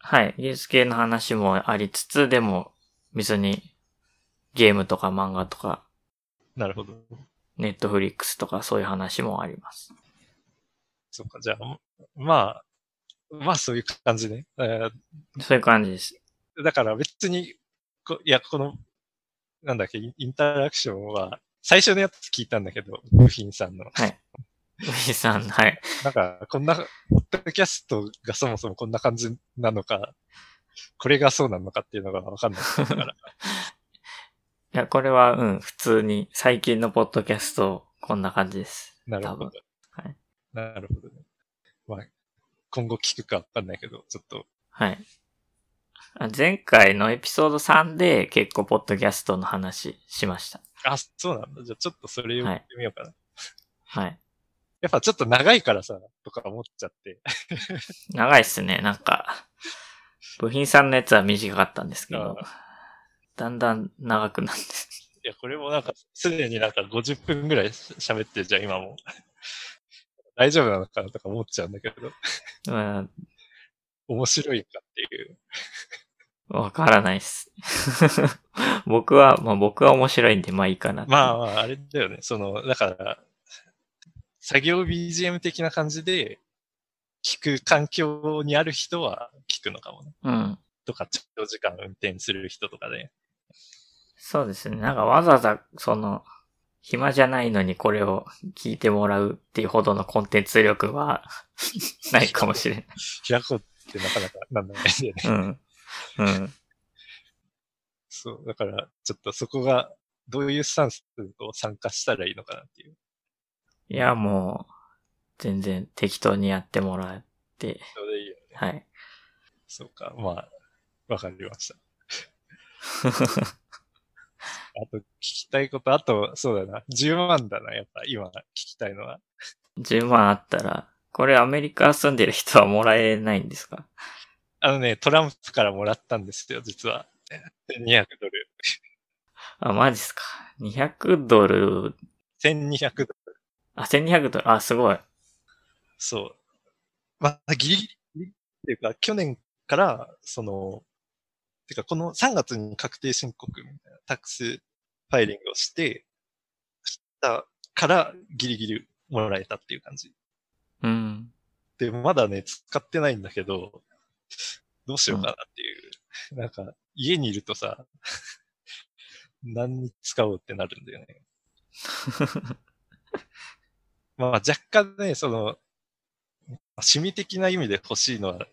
はい。技術系の話もありつつ、でも別にゲームとか漫画とか。なるほど。ネットフリックスとかそういう話もあります。そっか、じゃあ、まあそういう感じね。そういう感じです。だから別に、この、なんだっけ、インタラクションは、最初のやつ聞いたんだけど、部品さんの。はい。部品さん、はい。なんか、こんな、ポッドキャストがそもそもこんな感じなのか、これがそうなのかっていうのがわかんないから。いや、これは、普通に、最近のポッドキャスト、こんな感じです。なるほど。はい。なるほどね。まあ、今後聞くかわかんないけど、ちょっと。はい。前回のエピソード3で結構ポッドキャストの話しました。あ、そうなんだ。じゃあちょっとそれ読んでみようかな。はい。はい、やっぱちょっと長いからさ、とか思っちゃって。長いっすね。なんか、部品さんのやつは短かったんですけど、だんだん長くなって。いや、これもなんか、すでになんか50分ぐらい喋ってるじゃん、今も。大丈夫なのかなとか思っちゃうんだけど。面白いかっていう。わからないっす。僕は面白いんで、まあいいかな。まあ、あれだよね。その、だから、作業 BGM 的な感じで、聞く環境にある人は聞くのかもね。うん。とか、長時間運転する人とかね。そうですね。なんかわざわざ、その、暇じゃないのにこれを聞いてもらうっていうほどのコンテンツ力はないかもしれない。開こうってなかなかなんないですよね。うん。うん。そう、だから、ちょっとそこが、どういうスタンスを参加したらいいのかなっていう。いや、もう、全然適当にやってもらって。それでいいよね。はい。そうか、まあ、わかりました。あと聞きたいこと、あと、そうだな。10万だな、やっぱ今聞きたいのは。10万あったら、これアメリカ住んでる人はもらえないんですか？あのね、トランプからもらったんですよ、実は。$200。あ、マジっすか。$200。$1,200。あ、$1,200。あ、すごい。そう。まあ、ギリっていうか、去年から、その、てか、この3月に確定申告みたいなタックスファイリングをしたからギリギリもらえたっていう感じ。うん。で、まだね、使ってないんだけど、どうしようかなっていう。うん、なんか、家にいるとさ、何に使おうってなるんだよね。まあ、若干ね、その、趣味的な意味で欲しいのは、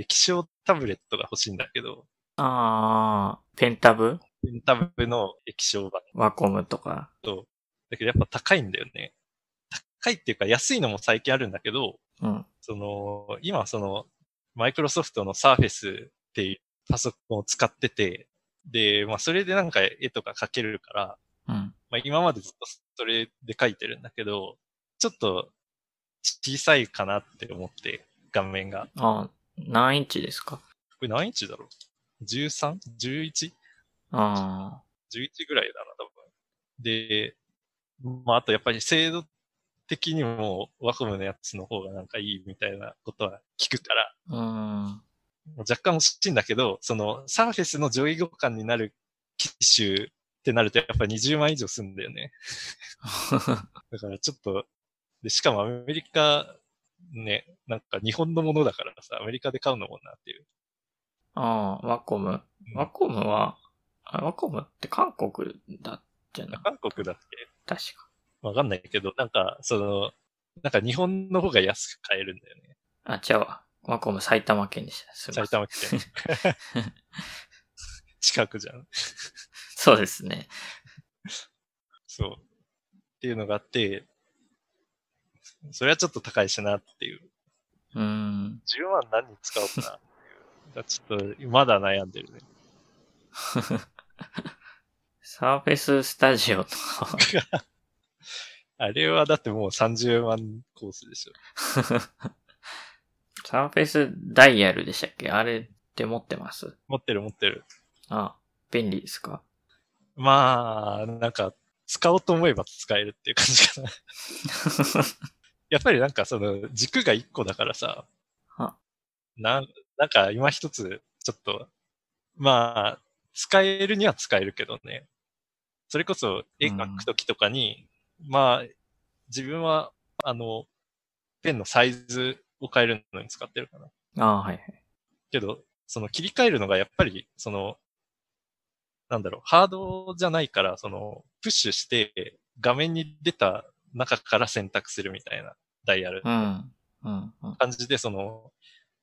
液晶タブレットが欲しいんだけど、ペンタブの液晶版。ワコムとか。そう。だけどやっぱ高いんだよね。高いっていうか安いのも最近あるんだけど、うん、その、今その、マイクロソフトのサーフェスっていうパソコンを使ってて、で、まあそれでなんか絵とか描けるから、うん、まあ今までずっとそれで描いてるんだけど、ちょっと小さいかなって思って、画面が。ああ、何インチですか？これ何インチだろう ?13? 11? ああ。11ぐらいだな、多分。で、まあ、あとやっぱり精度的にもワコムのやつの方がなんかいいみたいなことは聞くから。若干欲しいんだけど、そのサーフェスの上位互換になる機種ってなるとやっぱ20万以上するんだよね。だからちょっと、で、しかもアメリカ、ね、なんか日本のものだからさ、アメリカで買うのもんなっていう。ああ、ワコム。ワコムって韓国だっけな。韓国だっけ？確か。わかんないけど、なんか、その、なんか日本の方が安く買えるんだよね。あ、違うわ。ワコム埼玉県でした。埼玉県。近くじゃん。そうですね。そう。っていうのがあって、それはちょっと高いしなっていう。10万何に使おうかなっていう。ちょっと、まだ悩んでるね。サーフェススタジオとか。あれはだってもう30万コースでしょ。サーフェスダイヤルでしたっけ？あれって持ってます？持ってる。あ、便利ですか？まあ、なんか、使おうと思えば使えるっていう感じかな。やっぱりなんかその軸が1個だからさ、なんか今一つちょっと、まあ、使えるには使えるけどね。それこそ絵描くときとかに、まあ、自分はペンのサイズを変えるのに使ってるかな。ああ、はいはい。けど、その切り替えるのがやっぱり、その、なんだろう、ハードじゃないから、その、プッシュして画面に出た中から選択するみたいなダイヤル。うん。うん。感じで、その、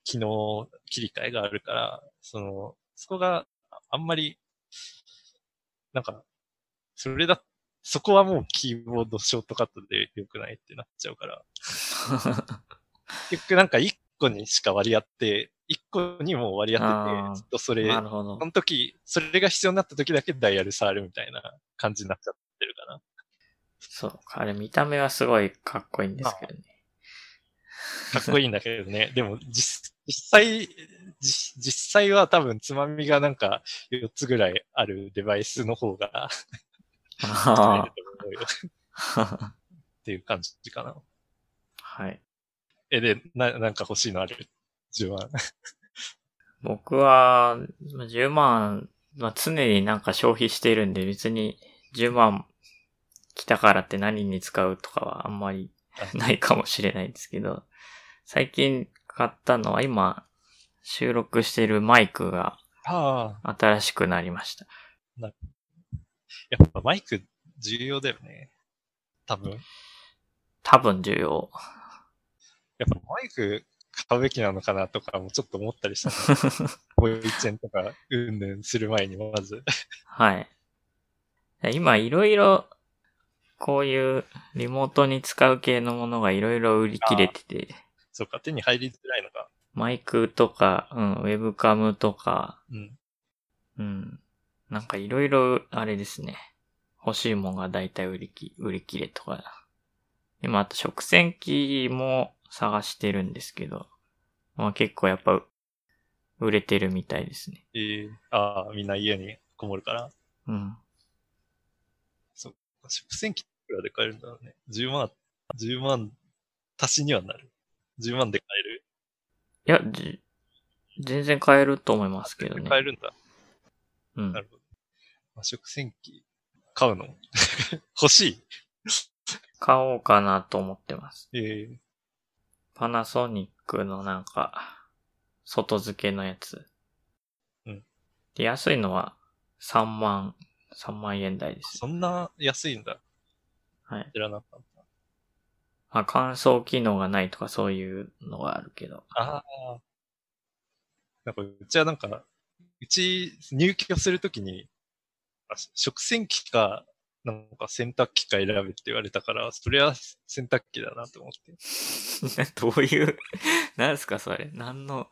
機能切り替えがあるから、その、そこがあんまり、なんか、それだ、そこはもうキーボードショートカットで良くないってなっちゃうから。結局なんか一個にしか割り当て、一個にも割り当てて、ずっとそれ、その時、それが必要になった時だけダイヤル触るみたいな感じになっちゃってるかな。そうか、あれ見た目はすごいかっこいいんですけどね。かっこいいんだけどね。でも実際は多分つまみがなんか4つぐらいあるデバイスの方がっていう感じかな。はい。で、なんか欲しいのある ?10 万。僕は、10万、まあ、常になんか消費しているんで、別に10万来たからって何に使うとかはあんまりないかもしれないんですけど、最近買ったのは今、収録しているマイクが新しくなりました。やっぱマイク重要だよね。多分重要。やっぱマイク買うべきなのかなとかもちょっと思ったりしたので、こういう一円とかうんぬんする前にまず。はい。今いろいろこういうリモートに使う系のものがいろいろ売り切れてて。そうか、手に入りづらいのか。マイクとか、うん、ウェブカムとか、うん。うん。なんかいろいろあれですね。欲しいもんがだいたい売り切れとか。今あと食洗機も探してるんですけど、まあ結構やっぱ売れてるみたいですね。ああ、みんな家にこもるから。うん。そうか、食洗機いくらで買えるんだろうね。10万足しにはなる。10万で買える？いや、全然買えると思いますけどね。買えるんだ。うん。なるほど。まあ、食洗機買うの欲しい買おうかなと思ってます。パナソニックのなんか、外付けのやつ。うん。で、安いのは3万円台です。そんな安いんだ。はい。知らなかった。まあ、乾燥機能がないとかそういうのがあるけど。ああ。なんか、うち入居するときに、食洗機か、なんか洗濯機か選べって言われたから、それは洗濯機だなと思って。どういう、なんすかそれ。ど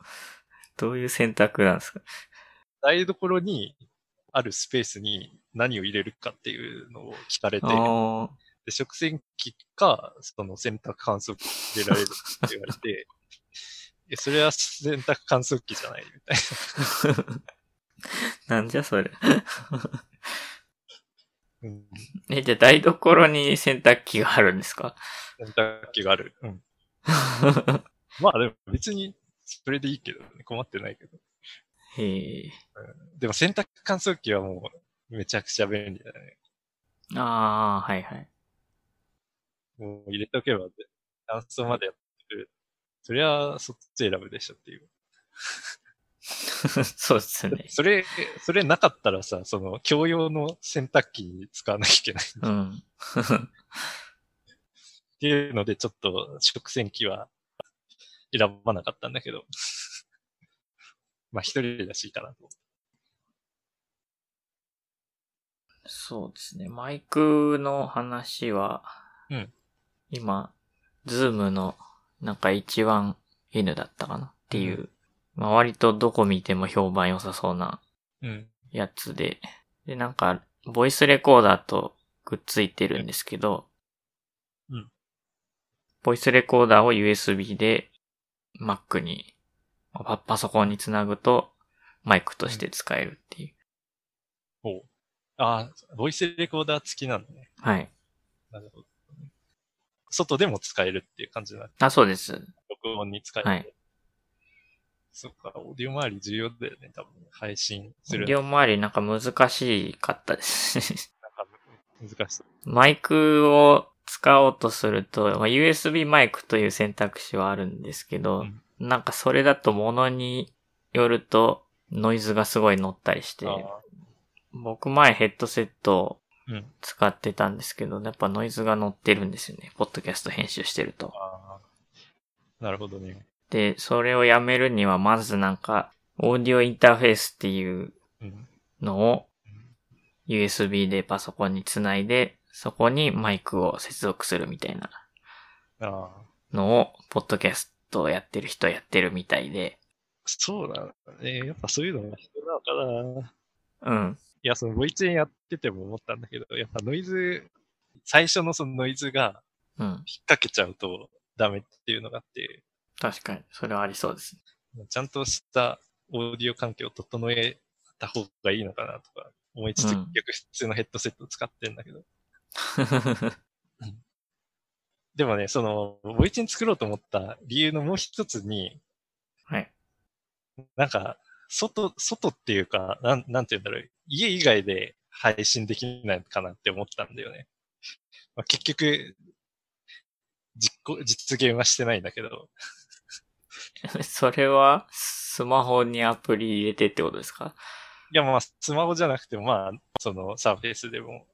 ういう選択なんですか。台所にあるスペースに何を入れるかっていうのを聞かれて、で食洗機か、その洗濯乾燥機入れられるって言われて、それは洗濯乾燥機じゃないみたいな。なんじゃそれ、うん。じゃあ台所に洗濯機があるんですか？洗濯機がある。うん。まあでも別にそれでいいけどね、困ってないけど。へえ、うん。でも洗濯乾燥機はもうめちゃくちゃ便利だね。ああ、はいはい。もう入れとけば乾燥までやってる。そりゃそっち選ぶでしょっていう。そうですね。それなかったらさ、その、共用の洗濯機に使わなきゃいけない。うん。っていうので、ちょっと食洗機は選ばなかったんだけど。まあ、一人らしいかなと。そうですね。マイクの話は、うん、今、ズームの、なんか 1.1N だったかなっていう。うん、まあ、割とどこ見ても評判良さそうなやつで、うん、でなんかボイスレコーダーとくっついてるんですけど、うん、ボイスレコーダーを USB で Mac にパソコンにつなぐとマイクとして使えるっていう。うん、お、あ、ボイスレコーダー付きなんだね。はい。なるほど。外でも使えるっていう感じになって。あ、そうです。録音に使える。はい。そっか、オーディオ周り重要だよね、多分、配信する。オーディオ周りなんか難しかったです。なんか難しそう。マイクを使おうとすると、USB マイクという選択肢はあるんですけど、なんかそれだと物によるとノイズがすごい乗ったりして、僕前ヘッドセットを使ってたんですけど、やっぱノイズが乗ってるんですよね。ポッドキャスト編集してると。なるほどね。で、それをやめるにはまずなんか、オーディオインターフェースっていうのを USB でパソコンにつないで、そこにマイクを接続するみたいなのを、ポッドキャストをやってる人はやってるみたいで。そうなんだね。やっぱそういうのが必要なのかな。うん。いや、そのボイチェンやってても思ったんだけど、やっぱノイズ、最初のそのノイズが引っ掛けちゃうとダメっていうのがあって。確かに、それはありそうですね。ちゃんとしたオーディオ環境を整えた方がいいのかなとか思いつつ、結局普通のヘッドセットを使ってんだけど。でもね、そのボイチェン作ろうと思った理由のもう一つに、はい、なんか外っていうか、なんていうんだろう、家以外で配信できないかなって思ったんだよね。まあ、結局実現はしてないんだけど。それはスマホにアプリ入れてってことですか？いや、まあスマホじゃなくても、まあそのサーフェイスでも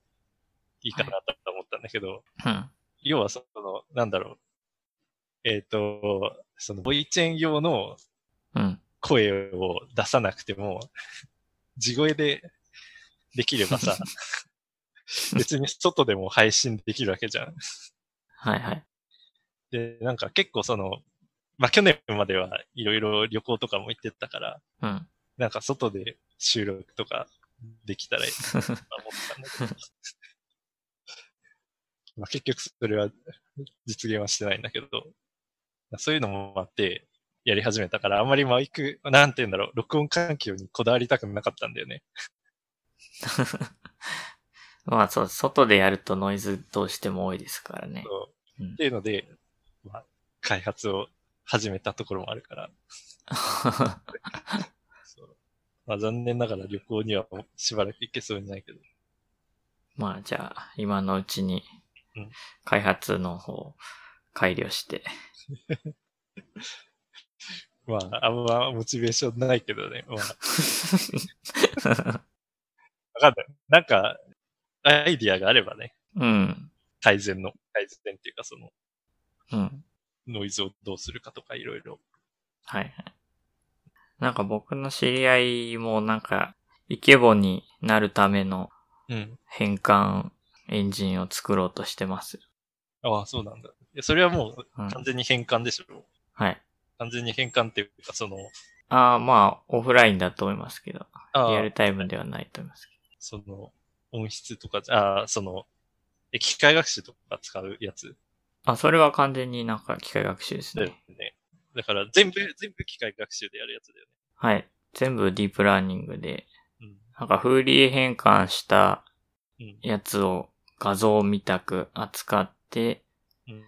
いいかなと思ったんだけど、はい、うん、要はその、なんだろう、そのボイチェン用の声を出さなくても、地声でできればさ、別に外でも配信できるわけじゃん。はいはい。で、なんか結構その、まあ、去年まではいろいろ旅行とかも行ってたから、うん、なんか外で収録とかできたらいいと思ったんだけど。まあ、結局それは実現はしてないんだけど、そういうのもあってやり始めたから、あんまりマイク、なんていうんだろう、録音環境にこだわりたくなかったんだよね。まあそう、外でやるとノイズどうしても多いですからね。そう、うん、っていうので、まあ、開発を始めたところもあるから。そう、まあ、残念ながら旅行にはしばらく行けそうにないけど。まあじゃあ、今のうちに、開発の方を改良してまああんまモチベーションないけどね、まあ、分かんない、なんかアイディアがあればね、うん、改善っていうか、その、うん、ノイズをどうするかとかいろいろ、はいはい、なんか僕の知り合いもなんかイケボになるための変換、うん、エンジンを作ろうとしてます。ああ、そうなんだ。いや、それはもう完全に変換でしょ、うん、はい。完全に変換っていうか、その。ああ、まあ、オフラインだと思いますけど。リアルタイムではないと思いますけど。その、音質とか、その、機械学習とか使うやつ。あ、それは完全になんか機械学習ですね。だから全部機械学習でやるやつだよね。はい。全部ディープラーニングで、うん、なんかフーリー変換したやつを、画像を見たく扱って、うん、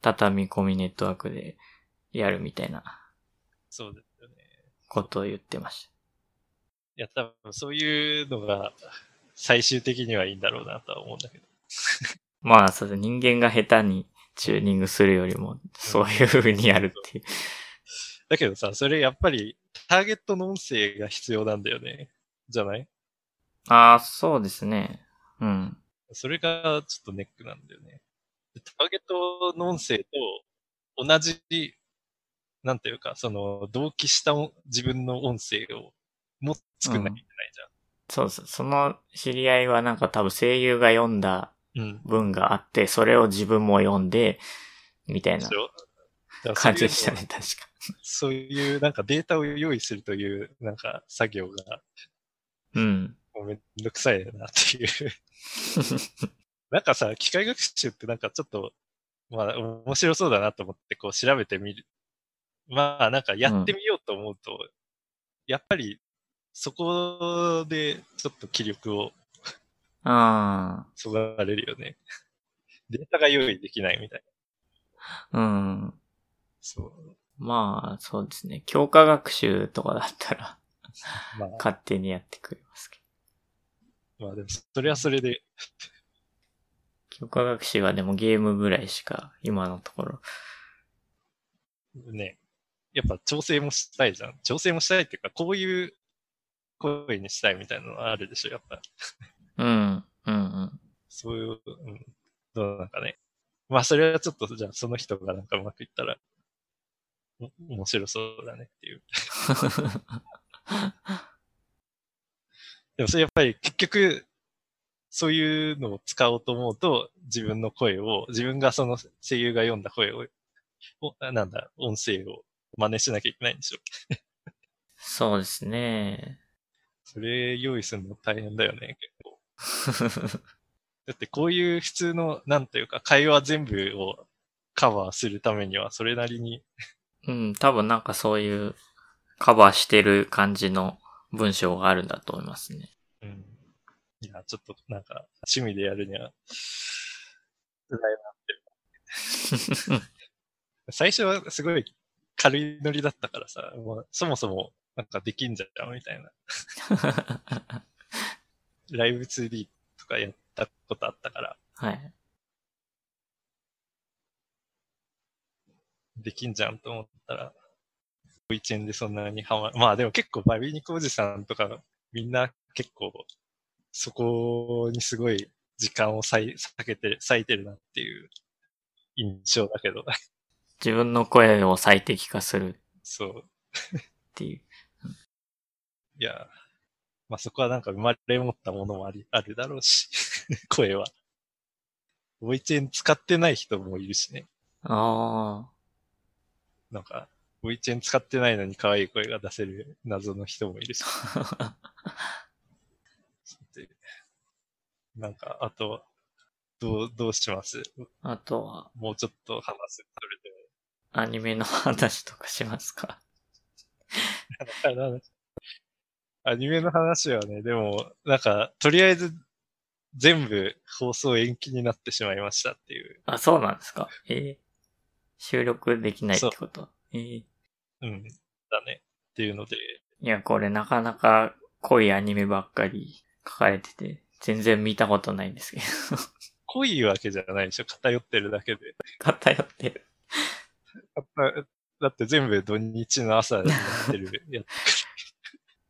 畳み込みネットワークでやるみたいな、そうですよね、ことを言ってました。いや、多分そういうのが最終的にはいいんだろうなとは思うんだけど。まあ、そうです。人間が下手にチューニングするよりも、そういう風にやるっていう。だけどさ、それやっぱりターゲットの音声が必要なんだよね。じゃない？ああ、そうですね。うん。それがちょっとネックなんだよね。ターゲットの音声と同じ、なんていうか、その、同期した自分の音声をも作んなきゃいけないじゃん。うん、そうそう。その知り合いはなんか多分声優が読んだ文があって、うん、それを自分も読んで、みたいな感じでしたね、確か。そういうなんかデータを用意するというなんか作業が、うん。もうめんどくさいなっていう。なんかさ、機械学習ってなんかちょっと、まあ面白そうだなと思ってこう調べてみる。まあなんかやってみようと思うと、うん、やっぱりそこでちょっと気力をそがれるよね。データが用意できないみたいな。うん。そう。まあそうですね。強化学習とかだったら、まあ、勝手にやってくれますけど。まあでも、それはそれで。気強化学習はでもゲームぐらいしか、今のところ。ね。やっぱ調整もしたいじゃん。調整もしたいっていうか、こういう声にしたいみたいなのあるでしょ、やっぱ。うん。うんうん。そういう、うん。どうなんかね。まあそれはちょっと、じゃあその人がなんかうまくいったら、面白そうだねっていう。でもそれやっぱり結局、そういうのを使おうと思うと、自分の声を、自分がその声優が読んだ声を、なんだ、音声を真似しなきゃいけないんでしょ。そうですね。それ用意するの大変だよね、結構。だってこういう普通の、なんというか、会話全部をカバーするためには、それなりに。うん、多分なんかそういうカバーしてる感じの文章があるんだと思いますね。うん。いや、ちょっとなんか趣味でやるには辛いなって。最初はすごい軽いノリだったからさ、もうそもそもなんかできんじゃんみたいな。Live2D とかやったことあったから。はい。できんじゃんと思ったら、一円でそんなにハマる。まあでも結構バビニコおじさんとかみんな結構そこにすごい時間を割いてるなっていう印象だけど。自分の声を最適化する。そう。っていう。いや、まあそこはなんか生まれ持ったものもあるだろうし、声は。ボイチェン使ってない人もいるしね。ああ。なんか、ボイチェン使ってないのに可愛い声が出せる謎の人もいるし。なんか、あと、どうします？あとは、もうちょっと話す。それでアニメの話とかしますか？アニメの話はね、でも、なんか、とりあえず、全部放送延期になってしまいましたっていう。あ、そうなんですか。収録できないってこと？うん。だね。っていうので。いや、これなかなか濃いアニメばっかり書かれてて。全然見たことないんですけど。濃いわけじゃないでしょ。偏ってるだけで。偏ってる。だって全部土日の朝やってるや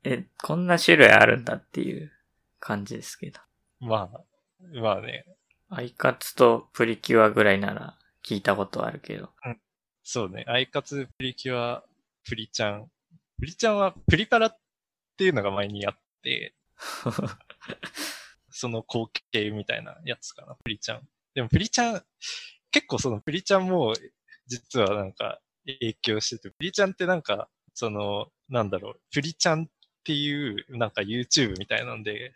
つ。こんな種類あるんだっていう感じですけど。まあね。アイカツとプリキュアぐらいなら聞いたことあるけど。うん、そうね。アイカツ、プリキュア、プリちゃん。プリちゃんはプリパラっていうのが前にあって。その光景みたいなやつかな、プリちゃん。でもプリちゃん、結構そのプリちゃんも実はなんか影響してて、プリちゃんってなんか、その、なんだろう、プリちゃんっていうなんか YouTube みたいなんで、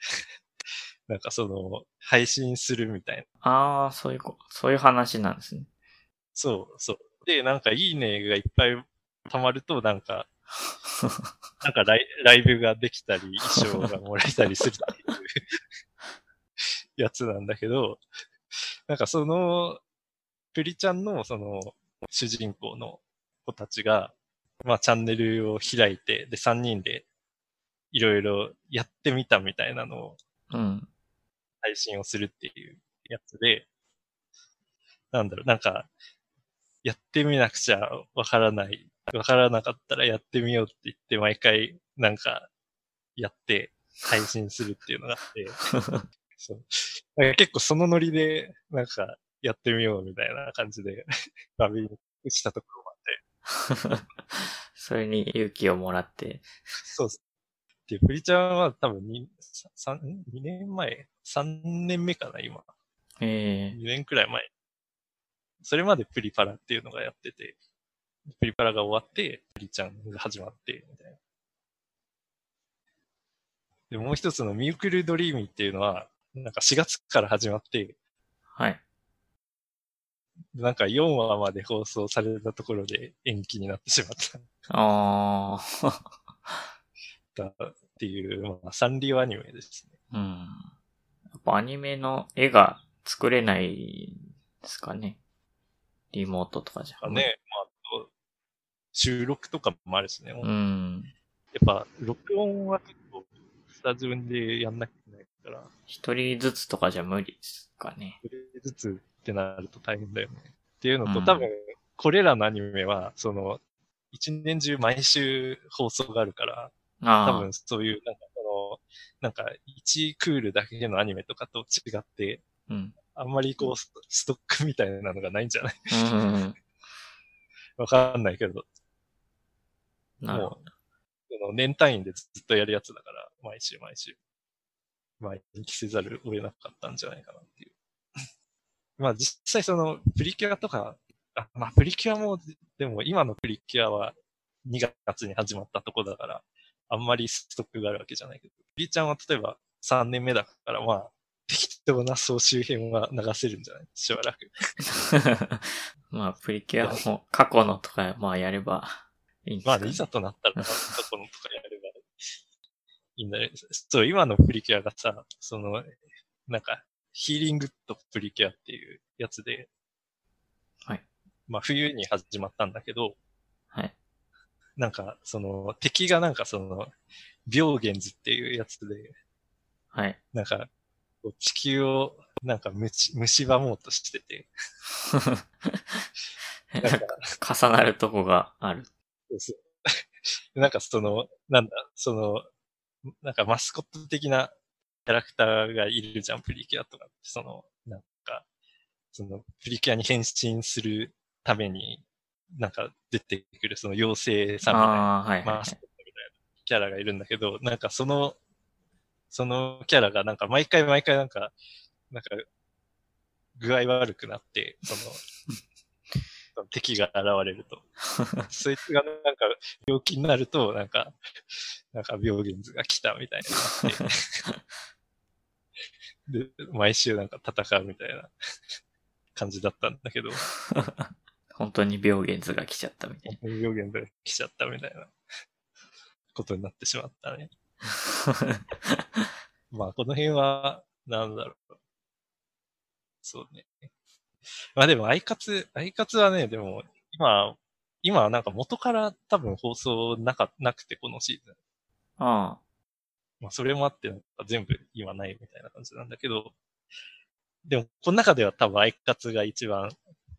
なんかその、配信するみたいな。ああ、そういう話なんですね。そうそう。で、なんかいいねがいっぱい溜まるとなんか、なんかライブができたり、衣装がもらえたりするっていうやつなんだけど、なんかその、プリちゃんのその、主人公の子たちが、まあチャンネルを開いて、で3人でいろいろやってみたみたいなのを、配信をするっていうやつで、なんだろう、なんか、やってみなくちゃわからなかったらやってみようって言って、毎回なんか、やって配信するっていうのがあって、そうなんか結構そのノリで、なんか、やってみようみたいな感じで、バビにしたところまで。それに勇気をもらって。そうです。で、プリちゃんは多分2年前 ?3 年目かな、今。2年くらい前。それまでプリパラっていうのがやってて、プリパラが終わって、プリちゃんが始まって、みたいな。で、もう一つのミュークルドリーミーっていうのは、なんか4月から始まって、はい。なんか4話まで放送されたところで延期になってしまった。ああ。だっていう、まあ、サンリオアニメですね。うん。やっぱアニメの絵が作れないですかね。リモートとかじゃ。ね、まあ、収録とかもあるしね。うん。やっぱ録音は結構スタジオでやんなきゃいけない。から、一人ずつとかじゃ無理ですかね。一人ずつってなると大変だよねっていうのと、うん、多分これらのアニメはその一年中毎週放送があるから、多分そういうなんかこのなんか1クールだけのアニメとかと違って、うん、あんまりこうストックみたいなのがないんじゃない？うんうん、わかんないけど。なるほど。その年単位でずっとやるやつだから、毎週毎週。毎日せざるを得なかったんじゃないかなっていう。まあ実際そのプリキュアとか、あ、まあプリキュアも、でも今のプリキュアは2月に始まったとこだから、あんまりストックがあるわけじゃないけど、プリちゃんは例えば3年目だから、まあ適当な総集編は流せるんじゃない？しばらく。まあプリキュアも過去のとか、まあやればいいんですかね。まあいざとなったら過去のとかやればいいんだね。そう、今のプリキュアがさ、その、なんかヒーリングとプリキュアっていうやつで、はい。まあ冬に始まったんだけど、はい。なんか、その、敵がなんかその、病原図っていうやつで、はい。なんか、地球をなんか蝕もうとしててなんか。重なるとこがある。なんかその、なんだ、その、なんかマスコット的なキャラクターがいるじゃん、プリキュアとか。その、なんか、その、プリキュアに変身するために、なんか出てくるその妖精さんみたいな、はいはいはい、マスコットみたいなキャラがいるんだけど、なんかそのキャラがなんか毎回なんか具合悪くなって、その敵が現れると。そいつがなんか病気になると、なんか病原図が来たみたいになってで、毎週なんか戦うみたいな感じだったんだけど。本当に病原図が来ちゃったみたいな。本当に病原図が来ちゃったみたいなことになってしまったね。まあ、この辺は、なんだろう。そうね。まあでも、アイカツはね、でも、今はなんか元から多分放送なくて、このシーズン。ああ。まあ、それもあって、なんか全部今ないみたいな感じなんだけど、でも、この中では多分アイカツが一番、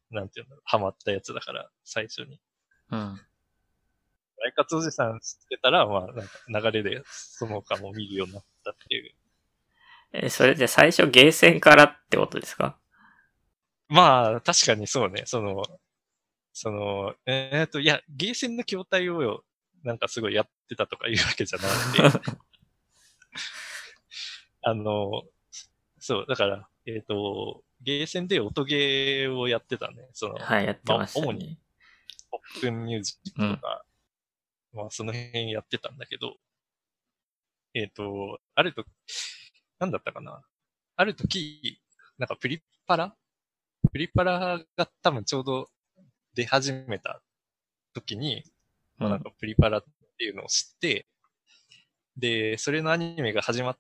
なんていうんだろう、ハマったやつだから、最初に。うん。ライカツおじさんしてたら、まあ、なんか流れで、その他も見るようになったっていう。それで最初、ゲーセンからってことですか？まあ、確かにそうね、その、いや、ゲーセンの筐体を、なんかすごいやってたとかいうわけじゃなくて。そう、だから、ゲーセンで音ゲーをやってたね。その、はい、やってましたね。まあ、主に、ポップンミュージックとか、うん、まあ、その辺やってたんだけど、あると、なんだったかな。ある時、なんかプリパラが多分ちょうど出始めた時に、うん、まあ、なんかプリパラっていうのを知って、で、それのアニメが始ま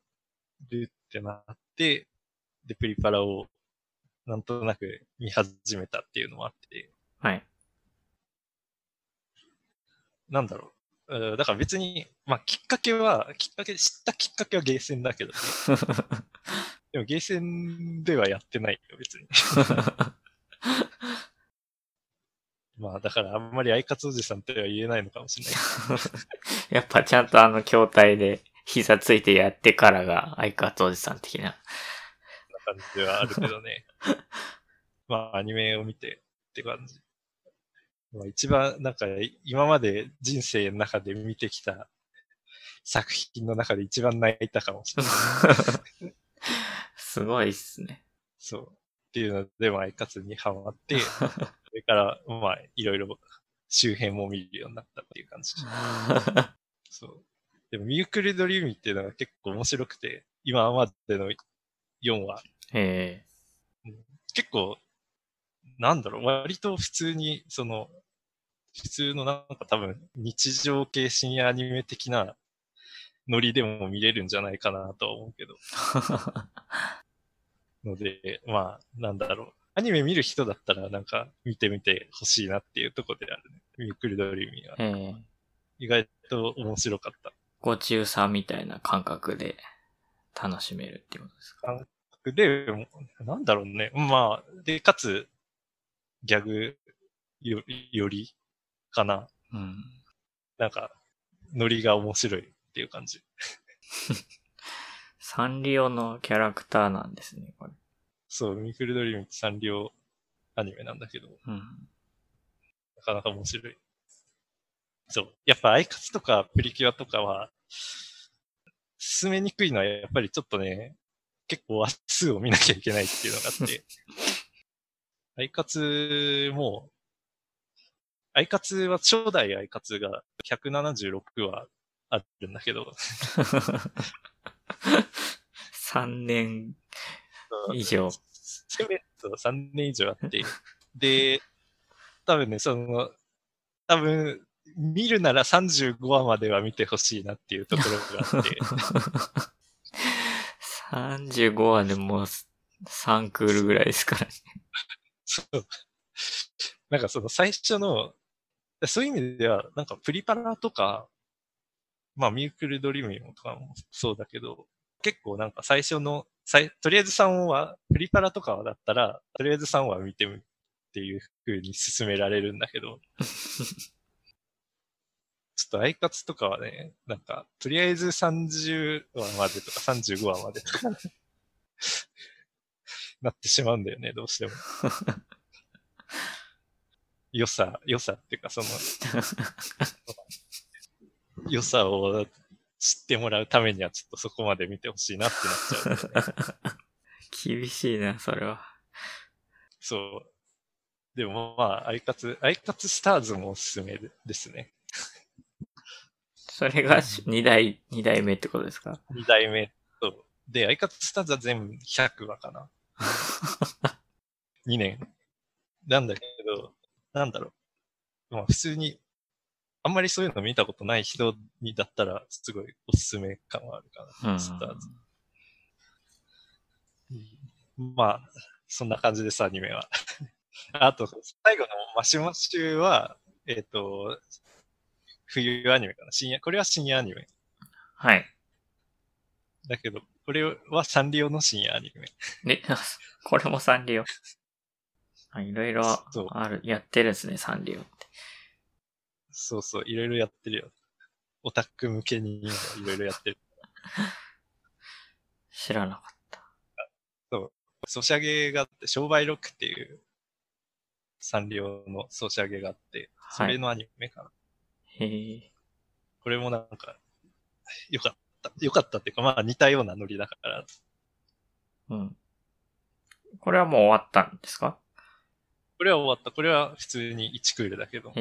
るってなって、で、プリパラを、なんとなく見始めたっていうのもあって。はい。なんだろう。だから別に、まあ知ったきっかけはゲーセンだけど、ね、でもゲーセンではやってないよ、別に。まあだからあんまりアイカツおじさんとは言えないのかもしれない。やっぱちゃんと筐体で膝ついてやってからがアイカツおじさん的な。感じはあるけどね。まあ、アニメを見てって感じ。まあ、一番、なんか、今まで人生の中で見てきた作品の中で一番泣いたかもしれない。すごいっすね。そう。っていうので、まあ、アイカツにハマって、それから、まあ、いろいろ周辺も見るようになったっていう感じ。そう。でも、ミュークルドリーミーっていうのが結構面白くて、今までの4話。結構、なんだろう、割と普通に、普通のなんか多分、日常系深夜アニメ的なノリでも見れるんじゃないかなとは思うけど。ので、まあ、なんだろう。アニメ見る人だったらなんか見てみてほしいなっていうところであるね。ミュークルドリーミーは。意外と面白かった。ご中さんみたいな感覚で楽しめるっていうことですか？で、なんだろうね。まあ、で、かつ、ギャグよりかな。うん。なんか、ノリが面白いっていう感じ。サンリオのキャラクターなんですね、これ。そう、ミクルドリームってサンリオアニメなんだけど。うん。なかなか面白い。そう。やっぱアイカツとかプリキュアとかは、進めにくいのはやっぱりちょっとね、結構話数を見なきゃいけないっていうのがあって。アイカツも、アイカツは、初代アイカツが176話あるんだけど。3年以上。せめて3年以上あって。で、多分ね、多分、見るなら35話までは見てほしいなっていうところがあって。35話でもう3クールぐらいですからね。そう。なんかその最初の、そういう意味では、なんかプリパラとか、まあミュークルドリームとかもそうだけど、結構なんか最初の、とりあえず3話、プリパラとかだったら、とりあえず3話見てみるっていう風に進められるんだけど、ちょっとアイカツとかはね、なんか、とりあえず30話までとか35話までとかなってしまうんだよね、どうしても。良さっていうか、その、良さを知ってもらうためにはちょっとそこまで見てほしいなってなっちゃう、ね。厳しいな、それは。そう。でもまあ、アイカツスターズもおすすめですね。それが2代目ってことですか？ 2 代目と。で、アイカツスターズは全部100話かな。2年。なんだけど、なんだろう。まあ普通に、あんまりそういうの見たことない人にだったら、すごいおすすめ感はあるかな。スターズ。まあ、そんな感じです、アニメは。あと、最後のマシュマシュは、冬アニメかな。これは深夜アニメ。はい。だけど、これはサンリオの深夜アニメ。で、これもサンリオ。いろいろやってるんですね、サンリオって。そうそう、いろいろやってるよ。オタク向けにいろいろやってる。知らなかった。そう。ソシャゲがあって、商売ロックっていうサンリオのソシャゲがあって、それのアニメかな。はい、これもなんか、良かったっていうか、まあ似たようなノリだから。うん。これはもう終わったんですか？これは終わった。これは普通に1クールだけど。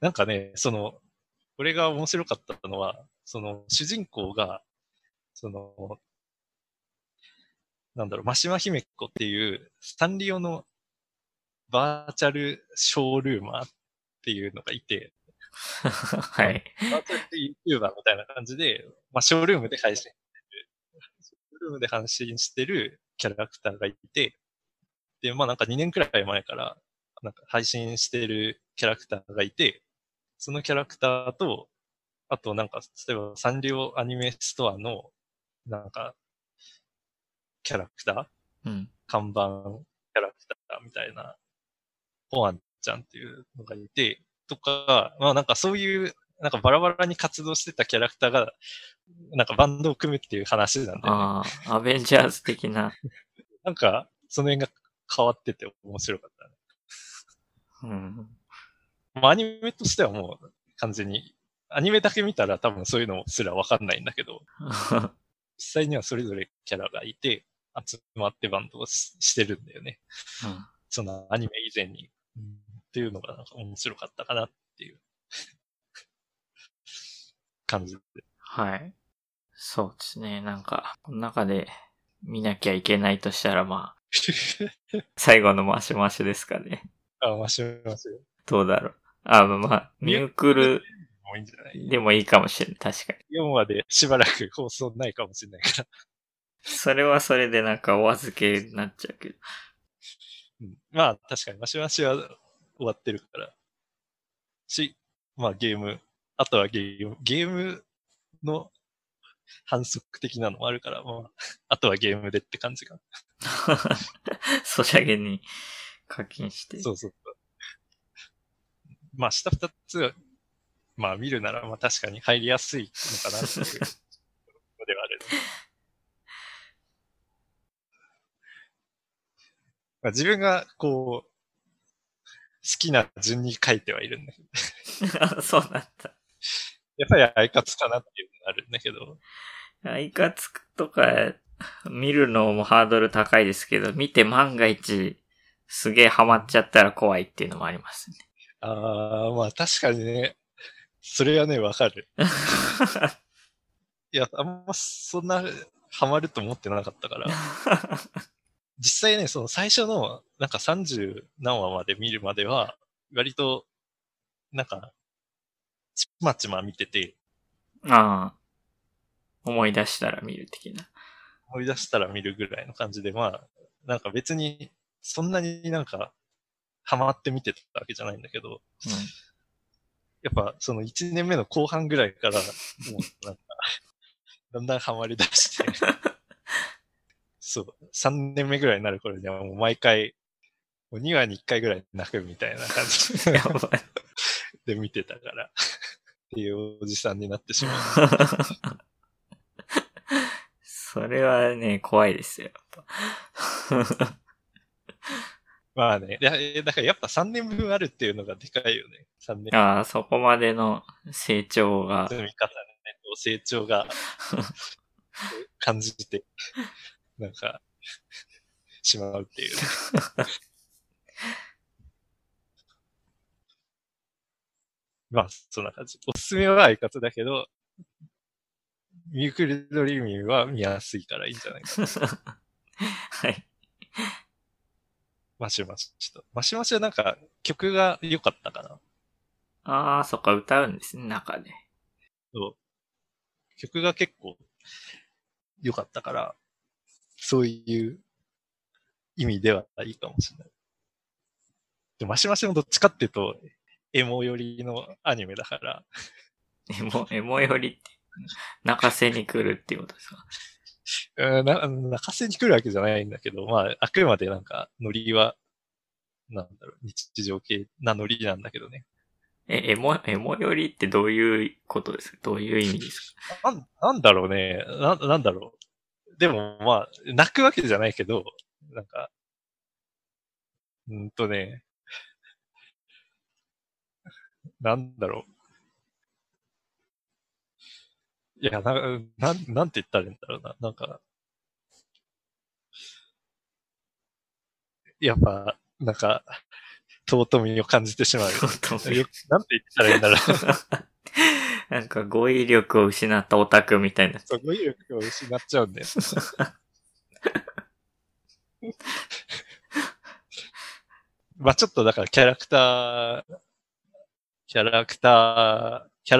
なんかね、これが面白かったのは、主人公が、なんだろう、マシマヒメコっていう、サンリオのバーチャルショールーマー、っていうのがいて、はい。YouTuber みたいな感じで、まあ、ショールームで配信してるキャラクターがいて、で、まあなんか2年くらい前から、なんか配信してるキャラクターがいて、そのキャラクターと、あとなんか、例えばサンリオアニメストアの、なんか、キャラクター、うん、看板キャラクターみたいな、ポアンちゃんっていうのがいて、とか、まあなんかそういう、なんかバラバラに活動してたキャラクターが、なんかバンドを組むっていう話なんで、ね。ああ、アベンジャーズ的な。なんか、その辺が変わってて面白かったね。うん。まあアニメとしてはもう完全に、アニメだけ見たら多分そういうのすらわかんないんだけど、実際にはそれぞれキャラがいて、集まってバンドをしてるんだよね。うん、そのアニメ以前に。っていうのがなんか面白かったかなっていう感じで。はい。そうですね。なんか、この中で見なきゃいけないとしたらまあ、最後のマシュマシュですかね。あ、マシュマシュ。どうだろう。あ、まあ、ミュークルでもいいかもしれない。確かに。4話でしばらく放送ないかもしれないから。それはそれでなんかお預けになっちゃうけど。うん、まあ、確かにマシュマシュは、終わってるから。まあゲーム、あとはゲームの反則的なのもあるから、まあ、あとはゲームでって感じが。ソシャゲに課金して。そうそう。まあ、下二つは、まあ、見るなら、まあ、確かに入りやすいのかなっていうのではある。まあ、自分が、こう、好きな順に書いてはいるんだけど。そうなんだ。やっぱりアイカツかなっていうのがあるんだけど。アイカツとか見るのもハードル高いですけど、見て万が一すげえハマっちゃったら怖いっていうのもありますね。ああ、まあ確かにね。それはね、わかる。いや、あんまそんなハマると思ってなかったから。実際ね、その最初のなんか30何話まで見るまでは、割となんかちまちま見てて、ああ、思い出したら見る的な、思い出したら見るぐらいの感じで、まあなんか別にそんなになんかハマって見てたわけじゃないんだけど、うん、やっぱその1年目の後半ぐらいからもうなんかだんだんハマり出して。そう。3年目ぐらいになる頃にはもう毎回、もう2話に1回ぐらい泣くみたいな感じで見てたから、っていうおじさんになってしまう。それはね、怖いですよ。まあね、だからやっぱ3年分あるっていうのがでかいよね。3年分。ああ、そこまでの成長が。積み重ね、成長が感じて。なんか、しまうっていう。まあ、そんな感じ。おすすめは相方だけど、ミュークルドリーミーは見やすいからいいんじゃないかな。はい。マシマシと。マシマシはなんか曲が良かったかな。ああ、そっか、歌うんですね、中で。そう。曲が結構良かったから、そういう意味ではいいかもしれない。で、マシマシもどっちかっていうと、エモ寄りのアニメだから。エモ寄りって、泣かせに来るっていうことですか？泣かせに来るわけじゃないんだけど、まあ、あくまでなんか、ノリは、なんだろう、日常系なノリなんだけどね。エモ寄りってどういうことですか？どういう意味ですか？なんだろうね。でもまあ、泣くわけじゃないけど、なんか、なんだろう。いや、なんて言ったらいいんだろうな。なんか、やっぱ、なんか、尊みを感じてしまう。なんて言ったらいいんだろう。なんか語彙力を失ったオタクみたいな。そう、語彙力を失っちゃうんだよ。まあちょっとだからキャラ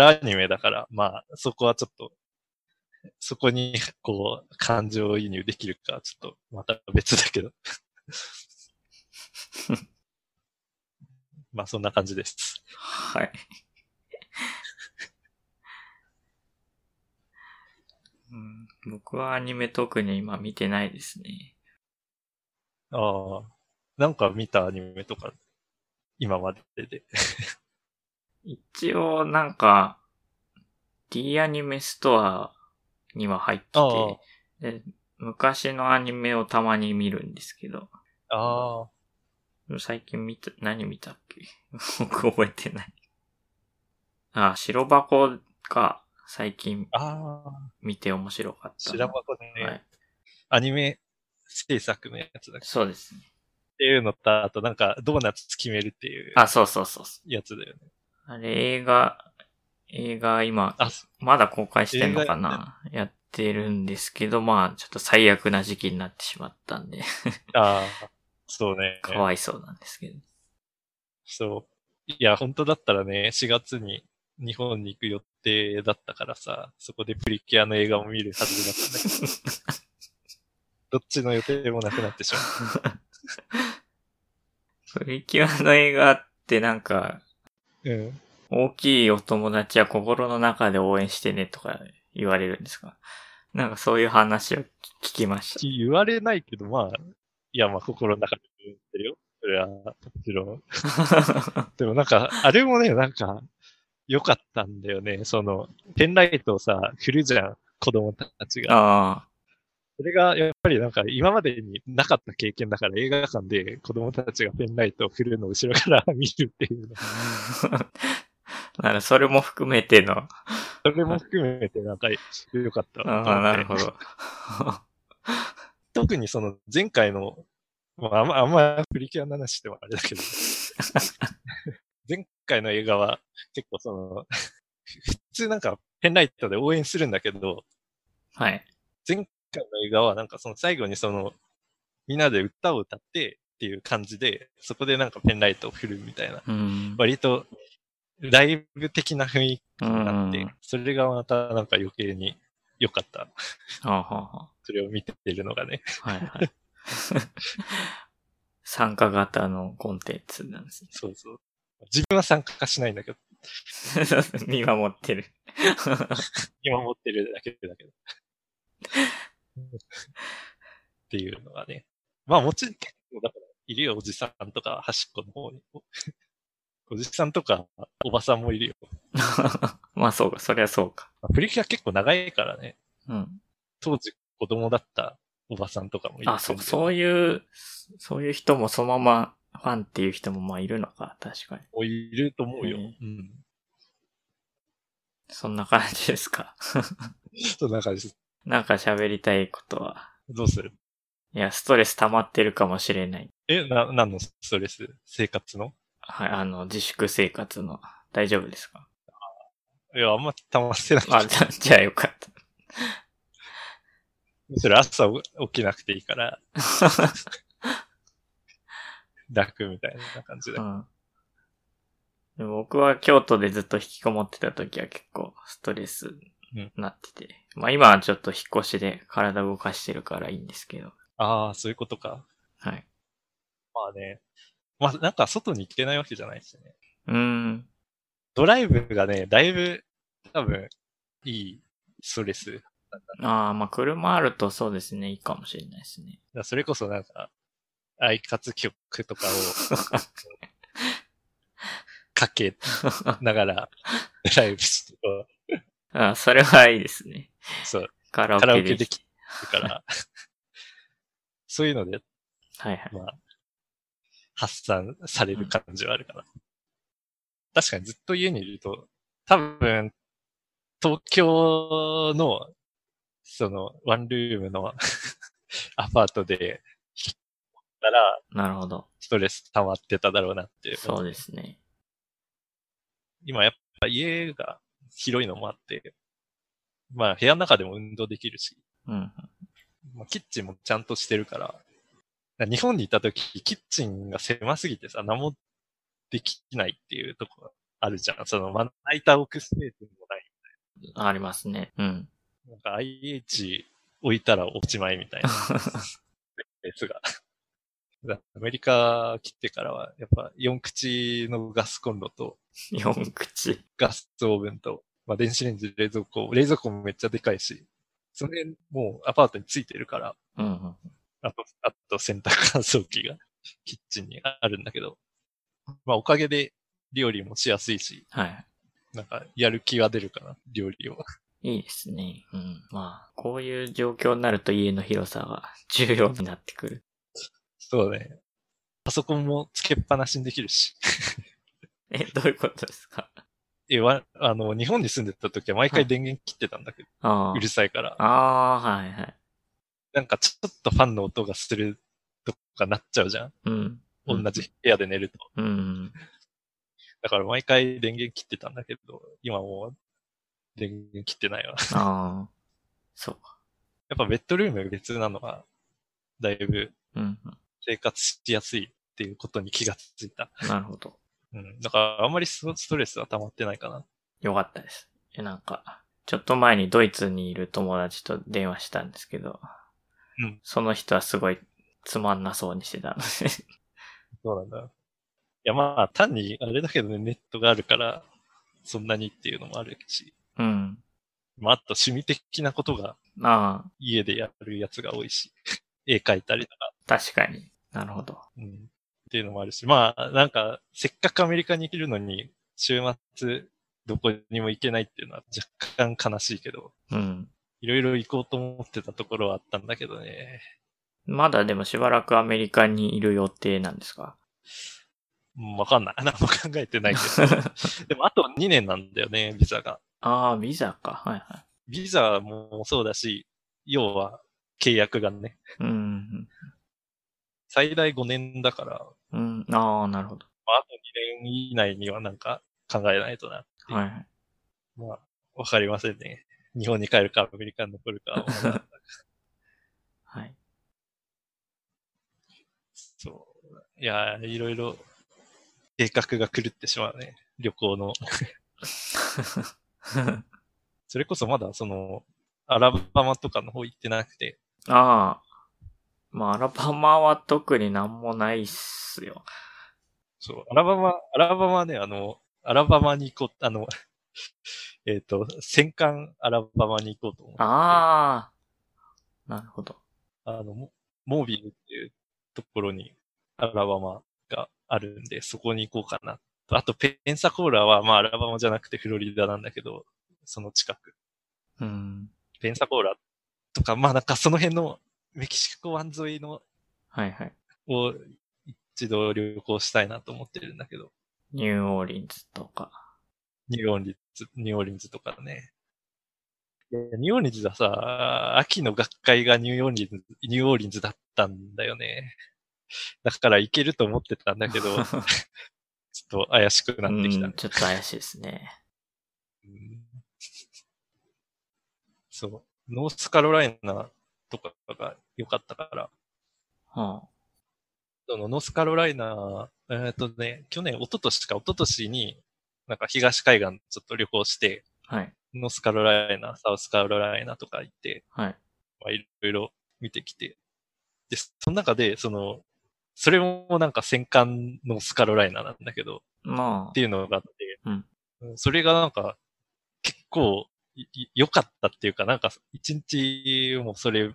アニメだから、まあそこはちょっと、そこにこう感情移入できるか、ちょっとまた別だけど。まあそんな感じです。はい。うん、僕はアニメ特に今見てないですね。ああ、なんか見たアニメとか、今までで。一応なんか、D アニメストアには入ってて、で、昔のアニメをたまに見るんですけど。ああ。最近何見たっけ？僕覚えてない。ああ、白箱か。最近見て面白かった。白箱でね、はい、アニメ制作のやつだっけ？そうですね。っていうのと、あとなんかドーナツ決めるっていう。あ、そう。やつだよね。あれ映画今、まだ公開してんのかな、ね、やってるんですけど、まあちょっと最悪な時期になってしまったんで。ああ、そうね。かわいそうなんですけど。そう。いや、本当だったらね、4月に日本に行く予定だったからさ、そこでプリキュアの映画を見るはずだったんだけど、どっちの予定もなくなってしまう。プリキュアの映画ってなんか、うん、大きいお友達は心の中で応援してねとか言われるんですか？なんかそういう話を聞きました。言われないけど、まあ、いや、まあ心の中で言ってるよ。それは、もちろん。でもなんか、あれもね、なんか、良かったんだよね。その、ペンライトをさ、振るじゃん、子供たちが。あ、それが、やっぱりなんか、今までになかった経験だから、映画館で子供たちがペンライトを振るのを後ろから見るっていうの。なら、それも含めての。それも含めて、なんか、良かった。ああ、なるほど。特にその、前回の、あんまプリキュアの話ではあれだけど。前回の映画は、結構その、普通なんか、ペンライトで応援するんだけど、はい。前回の映画は、なんかその最後にその、みんなで歌を歌ってっていう感じで、そこでなんかペンライトを振るみたいな。うん、割と、ライブ的な雰囲気になって、それがまたなんか余計に良かった。それを見てるのがね。はいはい。参加型のコンテンツなんですね。そうそう。自分は参加しないんだけど。見守ってる。見守ってるだけど。っていうのがね。まあもちろん結構だからいるよ、おじさんとか端っこの方に。おじさんとか、おばさんもいるよ。まあそうか、そりゃそうか。プリキュア結構長いからね。うん。当時子供だったおばさんとかもいる。あ、そういう人もそのままファンっていう人もまあいるのか、確かに。お、いると思うよ。うん。そんな感じですか。そんな感じです。なんか喋りたいことは。どうする？いや、ストレス溜まってるかもしれない。何のストレス？生活の？はい、自粛生活の、大丈夫ですか？いや、あんま溜まってない。あ、じゃあよかった。むしろ朝起きなくていいから、楽みたいな感じだ。うん。でも僕は京都でずっと引きこもってた時は結構ストレスになってて、うん、まあ今はちょっと引っ越しで体動かしてるからいいんですけど。ああ、そういうことか。はい。まあね。まあ、なんか外に行けないわけじゃないしね。ドライブがね、だいぶ多分いいストレスなんだ、ね。ああ、まあ車あるとそうですね、いいかもしれないですね。それこそなんか、アイカツ曲とかをかけながらドライブしてる。ああ、それはいいですね。そう。カラオケできるから。そういうので、はいはい。まあ発散される感じはあるかな、うん。確かにずっと家にいると、多分、東京の、その、ワンルームのアパートで、引っ越したら、なるほど。ストレス溜まってただろうなっていう。そうですね。今やっぱ家が広いのもあって、まあ部屋の中でも運動できるし、うん。まあ、キッチンもちゃんとしてるから、日本にいたとき、キッチンが狭すぎてさ、何もできないっていうとこあるじゃん。その、まな板置くスペースもないみたいな。ありますね。うん。なんか IH 置いたらおしまいみたいな。ですが。アメリカ来てからは、やっぱ4口のガスコンロと、4口ガスオーブンと、まあ、電子レンジ、冷蔵庫もめっちゃでかいし、その辺もうアパートについてるから、うんうんあと洗濯乾燥機がキッチンにあるんだけど、まあおかげで料理もしやすいし、はい。なんかやる気は出るかな、料理を。いいですね。うん。まあ、こういう状況になると家の広さが重要になってくる。そうね。パソコンもつけっぱなしにできるし。どういうことですか？日本に住んでた時は毎回電源切ってたんだけど、はい、うるさいから。ああ、はいはい。なんかちょっとファンの音がするとかなっちゃうじゃん。うん。同じ部屋で寝ると。うん。だから毎回電源切ってたんだけど、今もう電源切ってないわ。ああ。そうか。やっぱベッドルーム別なのは、だいぶ生活しやすいっていうことに気がついた。なるほど。うん。だからあんまりストレスは溜まってないかな。よかったです。なんか、ちょっと前にドイツにいる友達と電話したんですけど、うん、その人はすごいつまんなそうにしてたので。そうなんだ。いやまあ単にあれだけどね、ネットがあるからそんなにっていうのもあるし。うん。まあ、あと趣味的なことが家でやるやつが多いし、絵描いたりとか。確かに。なるほど。うん。っていうのもあるし、まあ、なんか、せっかくアメリカに行けるのに、週末どこにも行けないっていうのは若干悲しいけど。うん。いろいろ行こうと思ってたところはあったんだけどね。まだでもしばらくアメリカにいる予定なんですか？わかんない。何も考えてないけど。でもあと2年なんだよね、ビザが。ああ、ビザか。はいはい。ビザもそうだし、要は契約がね。うん。最大5年だから。うん。ああ、なるほど。あと2年以内にはなんか考えないとな。はい。まあ、わかりませんね。日本に帰るか、アメリカに残るか。はい。そう。いや、いろいろ計画が狂ってしまうね。旅行の。それこそまだその、アラバマとかの方行ってなくて。ああ。まあ、アラバマは特になんもないっすよ。そう、アラバマね、アラバマに行こう、戦艦アラバマに行こうと思って。ああ。なるほど。モービルっていうところにアラバマがあるんで、そこに行こうかな。あと、ペンサコーラは、まあ、アラバマじゃなくてフロリダなんだけど、その近く。うん。ペンサコーラとか、まあ、なんかその辺のメキシコ湾沿いの、はいはい。を一度旅行したいなと思ってるんだけど。ニューオーリンズとか。ニューオーリンズとかね。ニューオーリンズはさ、秋の学会がニューオーリンズだったんだよね。だから行けると思ってたんだけど、ちょっと怪しくなってきた、ね。ちょっと怪しいですね。そう。ノースカロライナとかが良かったから。はあ、そのノースカロライナ、一昨年に、なんか東海岸ちょっと旅行して、はい、ノースカロライナ、サウスカロライナとか行って、はい。まあ、いろいろ見てきて。で、その中で、それもなんか戦艦のスカロライナなんだけど、まあ、っていうのがあって、うん、それがなんか結構良かったっていうか、なんか一日もそれ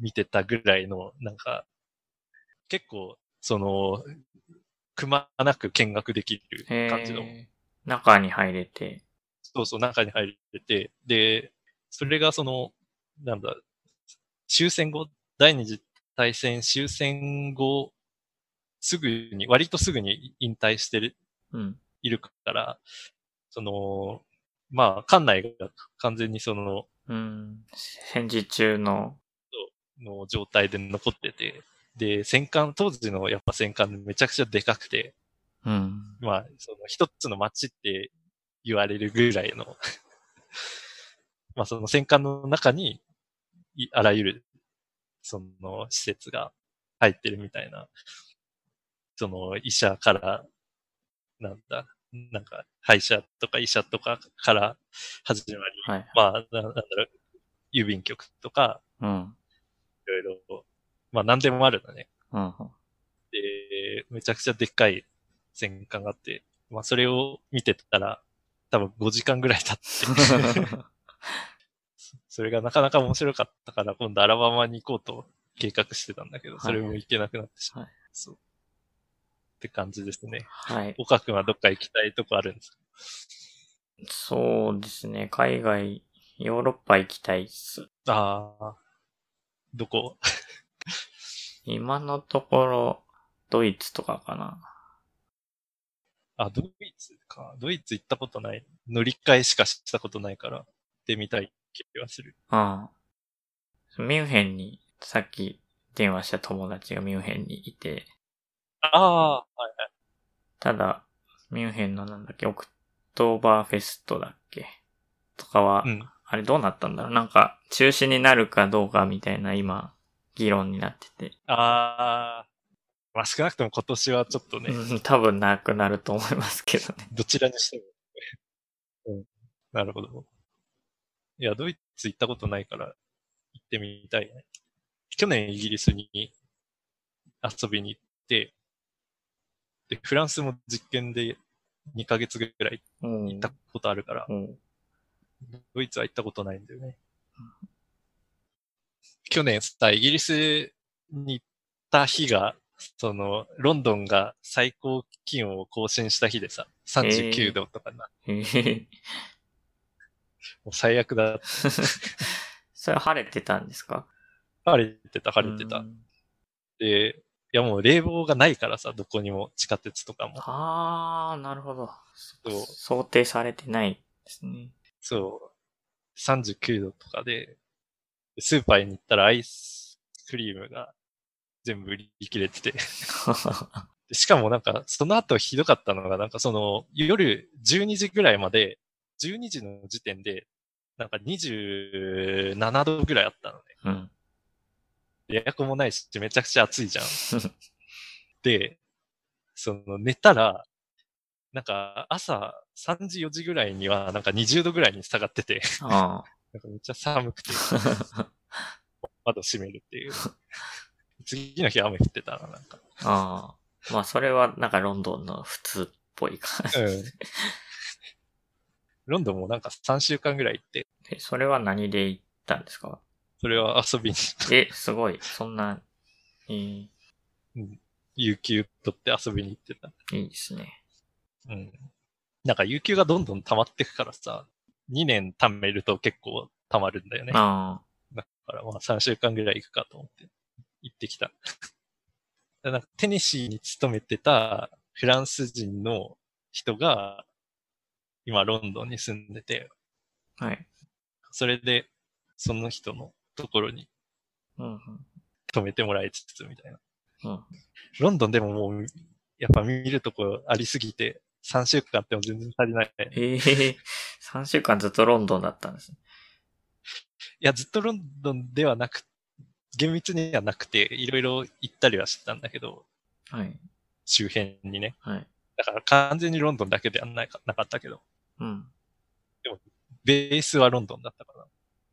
見てたぐらいの、なんか結構くまなく見学できる感じの。中に入れて。そうそう、中に入れて、で、それが終戦後、第二次大戦終戦後、割とすぐに引退してる、いるから、まあ、艦内が完全に戦時中の状態で残ってて、で、当時のやっぱ戦艦めちゃくちゃでかくて、うん、まあ、一つの町って言われるぐらいの、まあ戦艦の中に、あらゆる、施設が入ってるみたいな、医者から、なんか、歯医者とか医者とかから始まり、はい、まあ、郵便局とか、うん、いろいろ、まあ、何でもあるんだね、うん。で、めちゃくちゃでっかい戦艦があって、まあ、それを見てたら、多分5時間ぐらい経ってそれがなかなか面白かったから、今度アラバマに行こうと計画してたんだけど、それも行けなくなってしまう。はい、そう。って感じですね。はい。岡君はどっか行きたいとこあるんですか？そうですね。海外、ヨーロッパ行きたいっす。ああ。どこ？今のところ、ドイツとかかな。あ、ドイツか。ドイツ行ったことない。乗り換えしかしたことないから、行ってみたい気がする。ああ。ミュンヘンに、さっき電話した友達がミュンヘンにいて、ああ、はいはい。ただ、ミュンヘンのオクトーバーフェストだっけとかは、うん、あれどうなったんだろう、なんか、中止になるかどうかみたいな今、議論になってて。ああ、まあ、少なくとも今年はちょっとね。うん、多分なくなると思いますけどね。どちらにしても。うん、なるほど。いや、ドイツ行ったことないから、行ってみたいね。去年イギリスに遊びに行って、でフランスも実験で2ヶ月ぐらい行ったことあるから、うんうん、ドイツは行ったことないんだよね。うん、去年さ、イギリスに行った日が、その、ロンドンが最高気温を更新した日でさ、39度とかな。もう最悪だ。それ晴れてたんですか？晴れてた。で、いやもう冷房がないからさ、どこにも地下鉄とかも。あー、なるほど。そう。想定されてないですね。そう。39度とかで、スーパーに行ったらアイスクリームが全部売り切れてて。しかもなんか、その後ひどかったのが、なんかその、夜12時ぐらいまで、12時の時点で、なんか27度ぐらいあったのね。うん。エアコンもないし、めちゃくちゃ暑いじゃん。で、その寝たら、なんか朝3時4時ぐらいにはなんか20度ぐらいに下がってて、あなんかめっちゃ寒くて、窓閉めるっていう。次の日雨降ってたらなんか。ああ、まあそれはなんかロンドンの普通っぽい感じ。うん、ロンドンもなんか3週間ぐらい行って。え、それは何で行ったんですか？それは遊びに行った。え、すごい。そんな、有給取って遊びに行ってた。いいですね。うん。なんか有給がどんどん溜まってくからさ、2年貯めると結構溜まるんだよね。ああ。だからまあ3週間ぐらい行くかと思って行ってきた。なんかテネシーに勤めてたフランス人の人が、今ロンドンに住んでて。はい。それで、その人のところに、止めてもらいつつみたいな。うんうん、ロンドンでももう、やっぱ見るとこありすぎて、3週間っても全然足りない、ね。3週間ずっとロンドンだったんですね。いや、ずっとロンドンではなく、厳密にはなくて、いろいろ行ったりはしてたんだけど、はい、周辺にね。はい、だから完全にロンドンだけではなかったけど、うん、でも、ベースはロンドンだったから、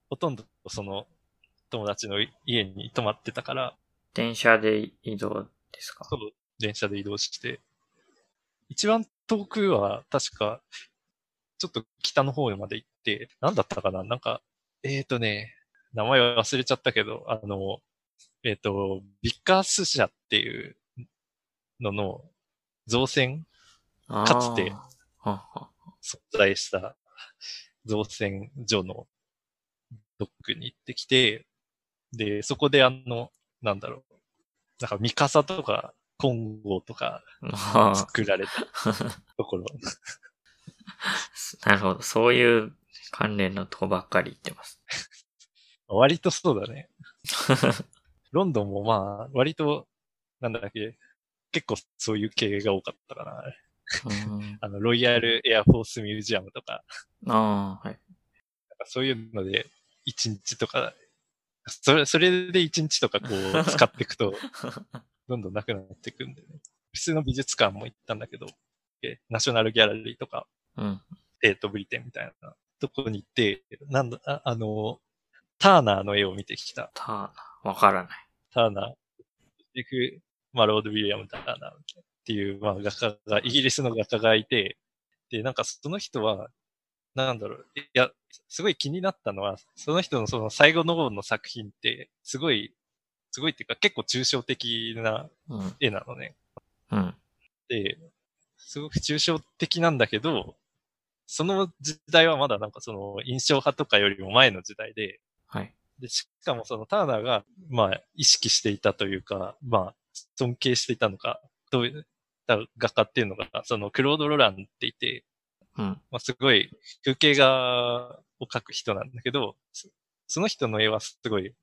ほとんどその友達の家に泊まってたから。電車で移動ですか？そう、電車で移動して。一番遠くは確か、ちょっと北の方まで行って、なんだったかな？なんか、名前忘れちゃったけど、ビッカース社っていうのの造船？かつて存在した造船所のドックに行ってきて、で、そこでなんだろう、なんかミカサとかコンゴとか作られたところ。なるほど、そういう関連のとこばっかり行ってます。割とそうだね。ロンドンもまあ、割と、なんだっけ、結構そういう系が多かったかな。うん、ロイヤルエアフォースミュージアムとか。ああ、はい。そういうので、一日とか、それで一日とかこう使っていくと、どんどんなくなっていくんでね。普通の美術館も行ったんだけど、ナショナルギャラリーとか、ブリテンみたいなとこに行って、ターナーの絵を見てきた。ターナーわからない。ターナー。まあ、ロード・ウィリアム・ターナーっていう、まあ、画家が、イギリスの画家がいて、で、なんかその人は、なんだろう。いや、すごい気になったのは、その人のその最後の方の作品って、すごいっていうか結構抽象的な絵なのね。うん。うん、で、すごく抽象的なんだけど、その時代はまだなんかその印象派とかよりも前の時代で、はい。で、しかもそのターナーが、まあ、意識していたというか、まあ、尊敬していたのか、どういった画家っていうのが、そのクロード・ロランっていて、うん、まあ、すごい風景画を描く人なんだけど、その人の絵はすごい、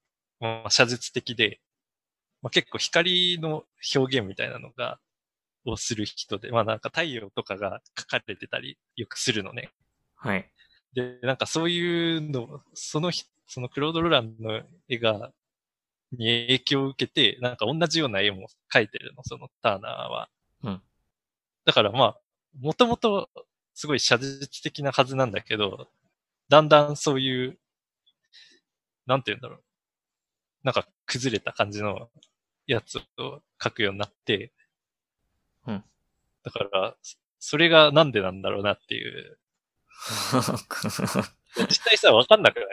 まあ、写実的で、まあ、結構光の表現みたいなのが、をする人で、まあなんか太陽とかが描かれてたりよくするのね。はい。で、なんかそういうの、そのクロード・ロランの絵が、に影響を受けて、なんか同じような絵も描いてるの、そのターナーは。うん。だからまあ、もともと、すごい写実的なはずなんだけど、だんだんそういう、なんて言うんだろう。なんか崩れた感じのやつを描くようになって、うん。だから、それがなんでなんだろうなっていう。実際さ、わかんなくない？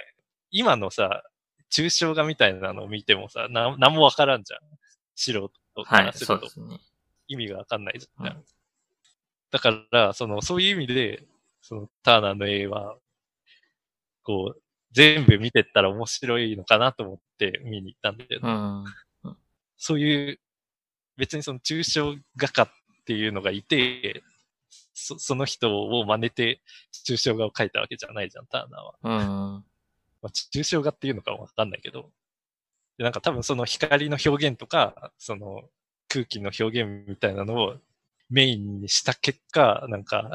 今のさ、抽象画みたいなのを見てもさ、なんもわからんじゃん。素人からすると。はい、そうですね。意味がわかんないじゃん。うん、だから、そういう意味で、ターナーの絵は、こう、全部見てったら面白いのかなと思って見に行ったんだけど、うんうん、そういう、別に抽象画家っていうのがいて、その人を真似て抽象画を描いたわけじゃないじゃん、ターナーは。うん、まあ、抽象画っていうのかわかんないけど、でなんか多分光の表現とか、空気の表現みたいなのをメインにした結果、なんか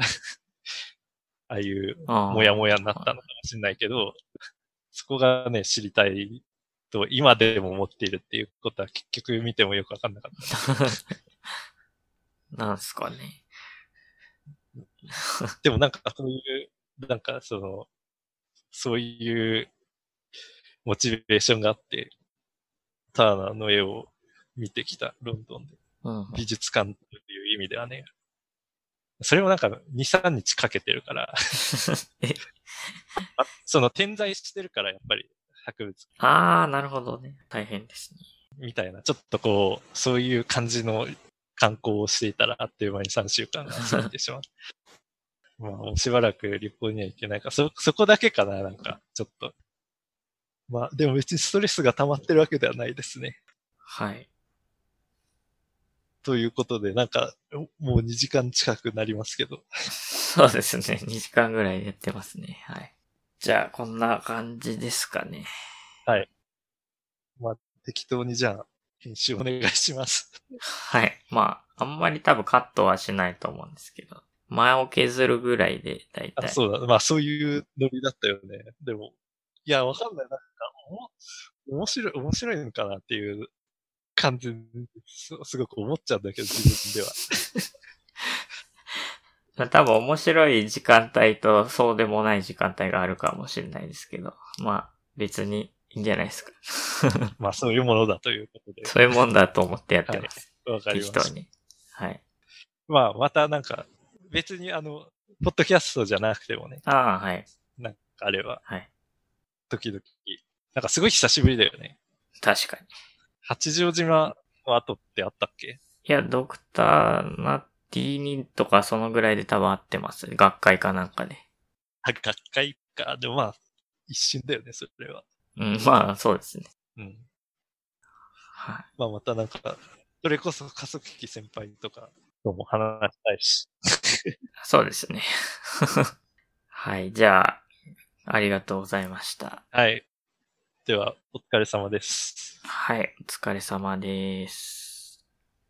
ああいうモヤモヤになったのかもしれないけど、そこがね、知りたいと今でも思っているっていうことは結局見てもよくわかんなかった。なんすかね。でもなんかそういう、なんかそういうモチベーションがあって、ターナーの絵を見てきた、ロンドンで。うん、美術館という意味ではね。それもなんか2、3日かけてるから。点在してるから、やっぱり博物館。ああ、なるほどね。大変ですね。みたいな、ちょっとこう、そういう感じの観光をしていたら、あっという間に3週間が過ぎてしまう。まあ、もうしばらく旅行には行けないから、そこだけかな、なんか、ちょっと。まあ、でも別にストレスが溜まってるわけではないですね。はい。ということで、なんか、もう2時間近くなりますけど。そうですね。2時間ぐらいやってますね。はい。じゃあ、こんな感じですかね。はい。まあ、適当にじゃあ、編集お願いします。はい。まあ、あんまり多分カットはしないと思うんですけど。前を削るぐらいで、だいたい。あ、そうだ。まあ、そういうノリだったよね。でも、いや、わかんない。なんか、面白いのかなっていう。感じ、すごく思っちゃうんだけど、自分では。まあ、多分面白い時間帯とそうでもない時間帯があるかもしれないですけど、まあ別にいいんじゃないですか。まあそういうものだということで。そういうもんだと思ってやってます。わかりました。適当に。はい。まあまたなんか、別にポッドキャストじゃなくてもね。ああ、はい。なんかあれば。はい。時々。なんかすごい久しぶりだよね。確かに。八丈島の後ってあったっけ？いや、ドクターナティーニとかそのぐらいで多分会ってます。学会かなんかで、ね。学会か。でもまあ、一瞬だよね、それは。うん、まあ、そうですね。うん。はい。まあ、またなんか、それこそ加速器先輩とかとも話したいし。そうですね。はい、じゃあ、ありがとうございました。はい。では、お疲れ様です。はい、お疲れ様です。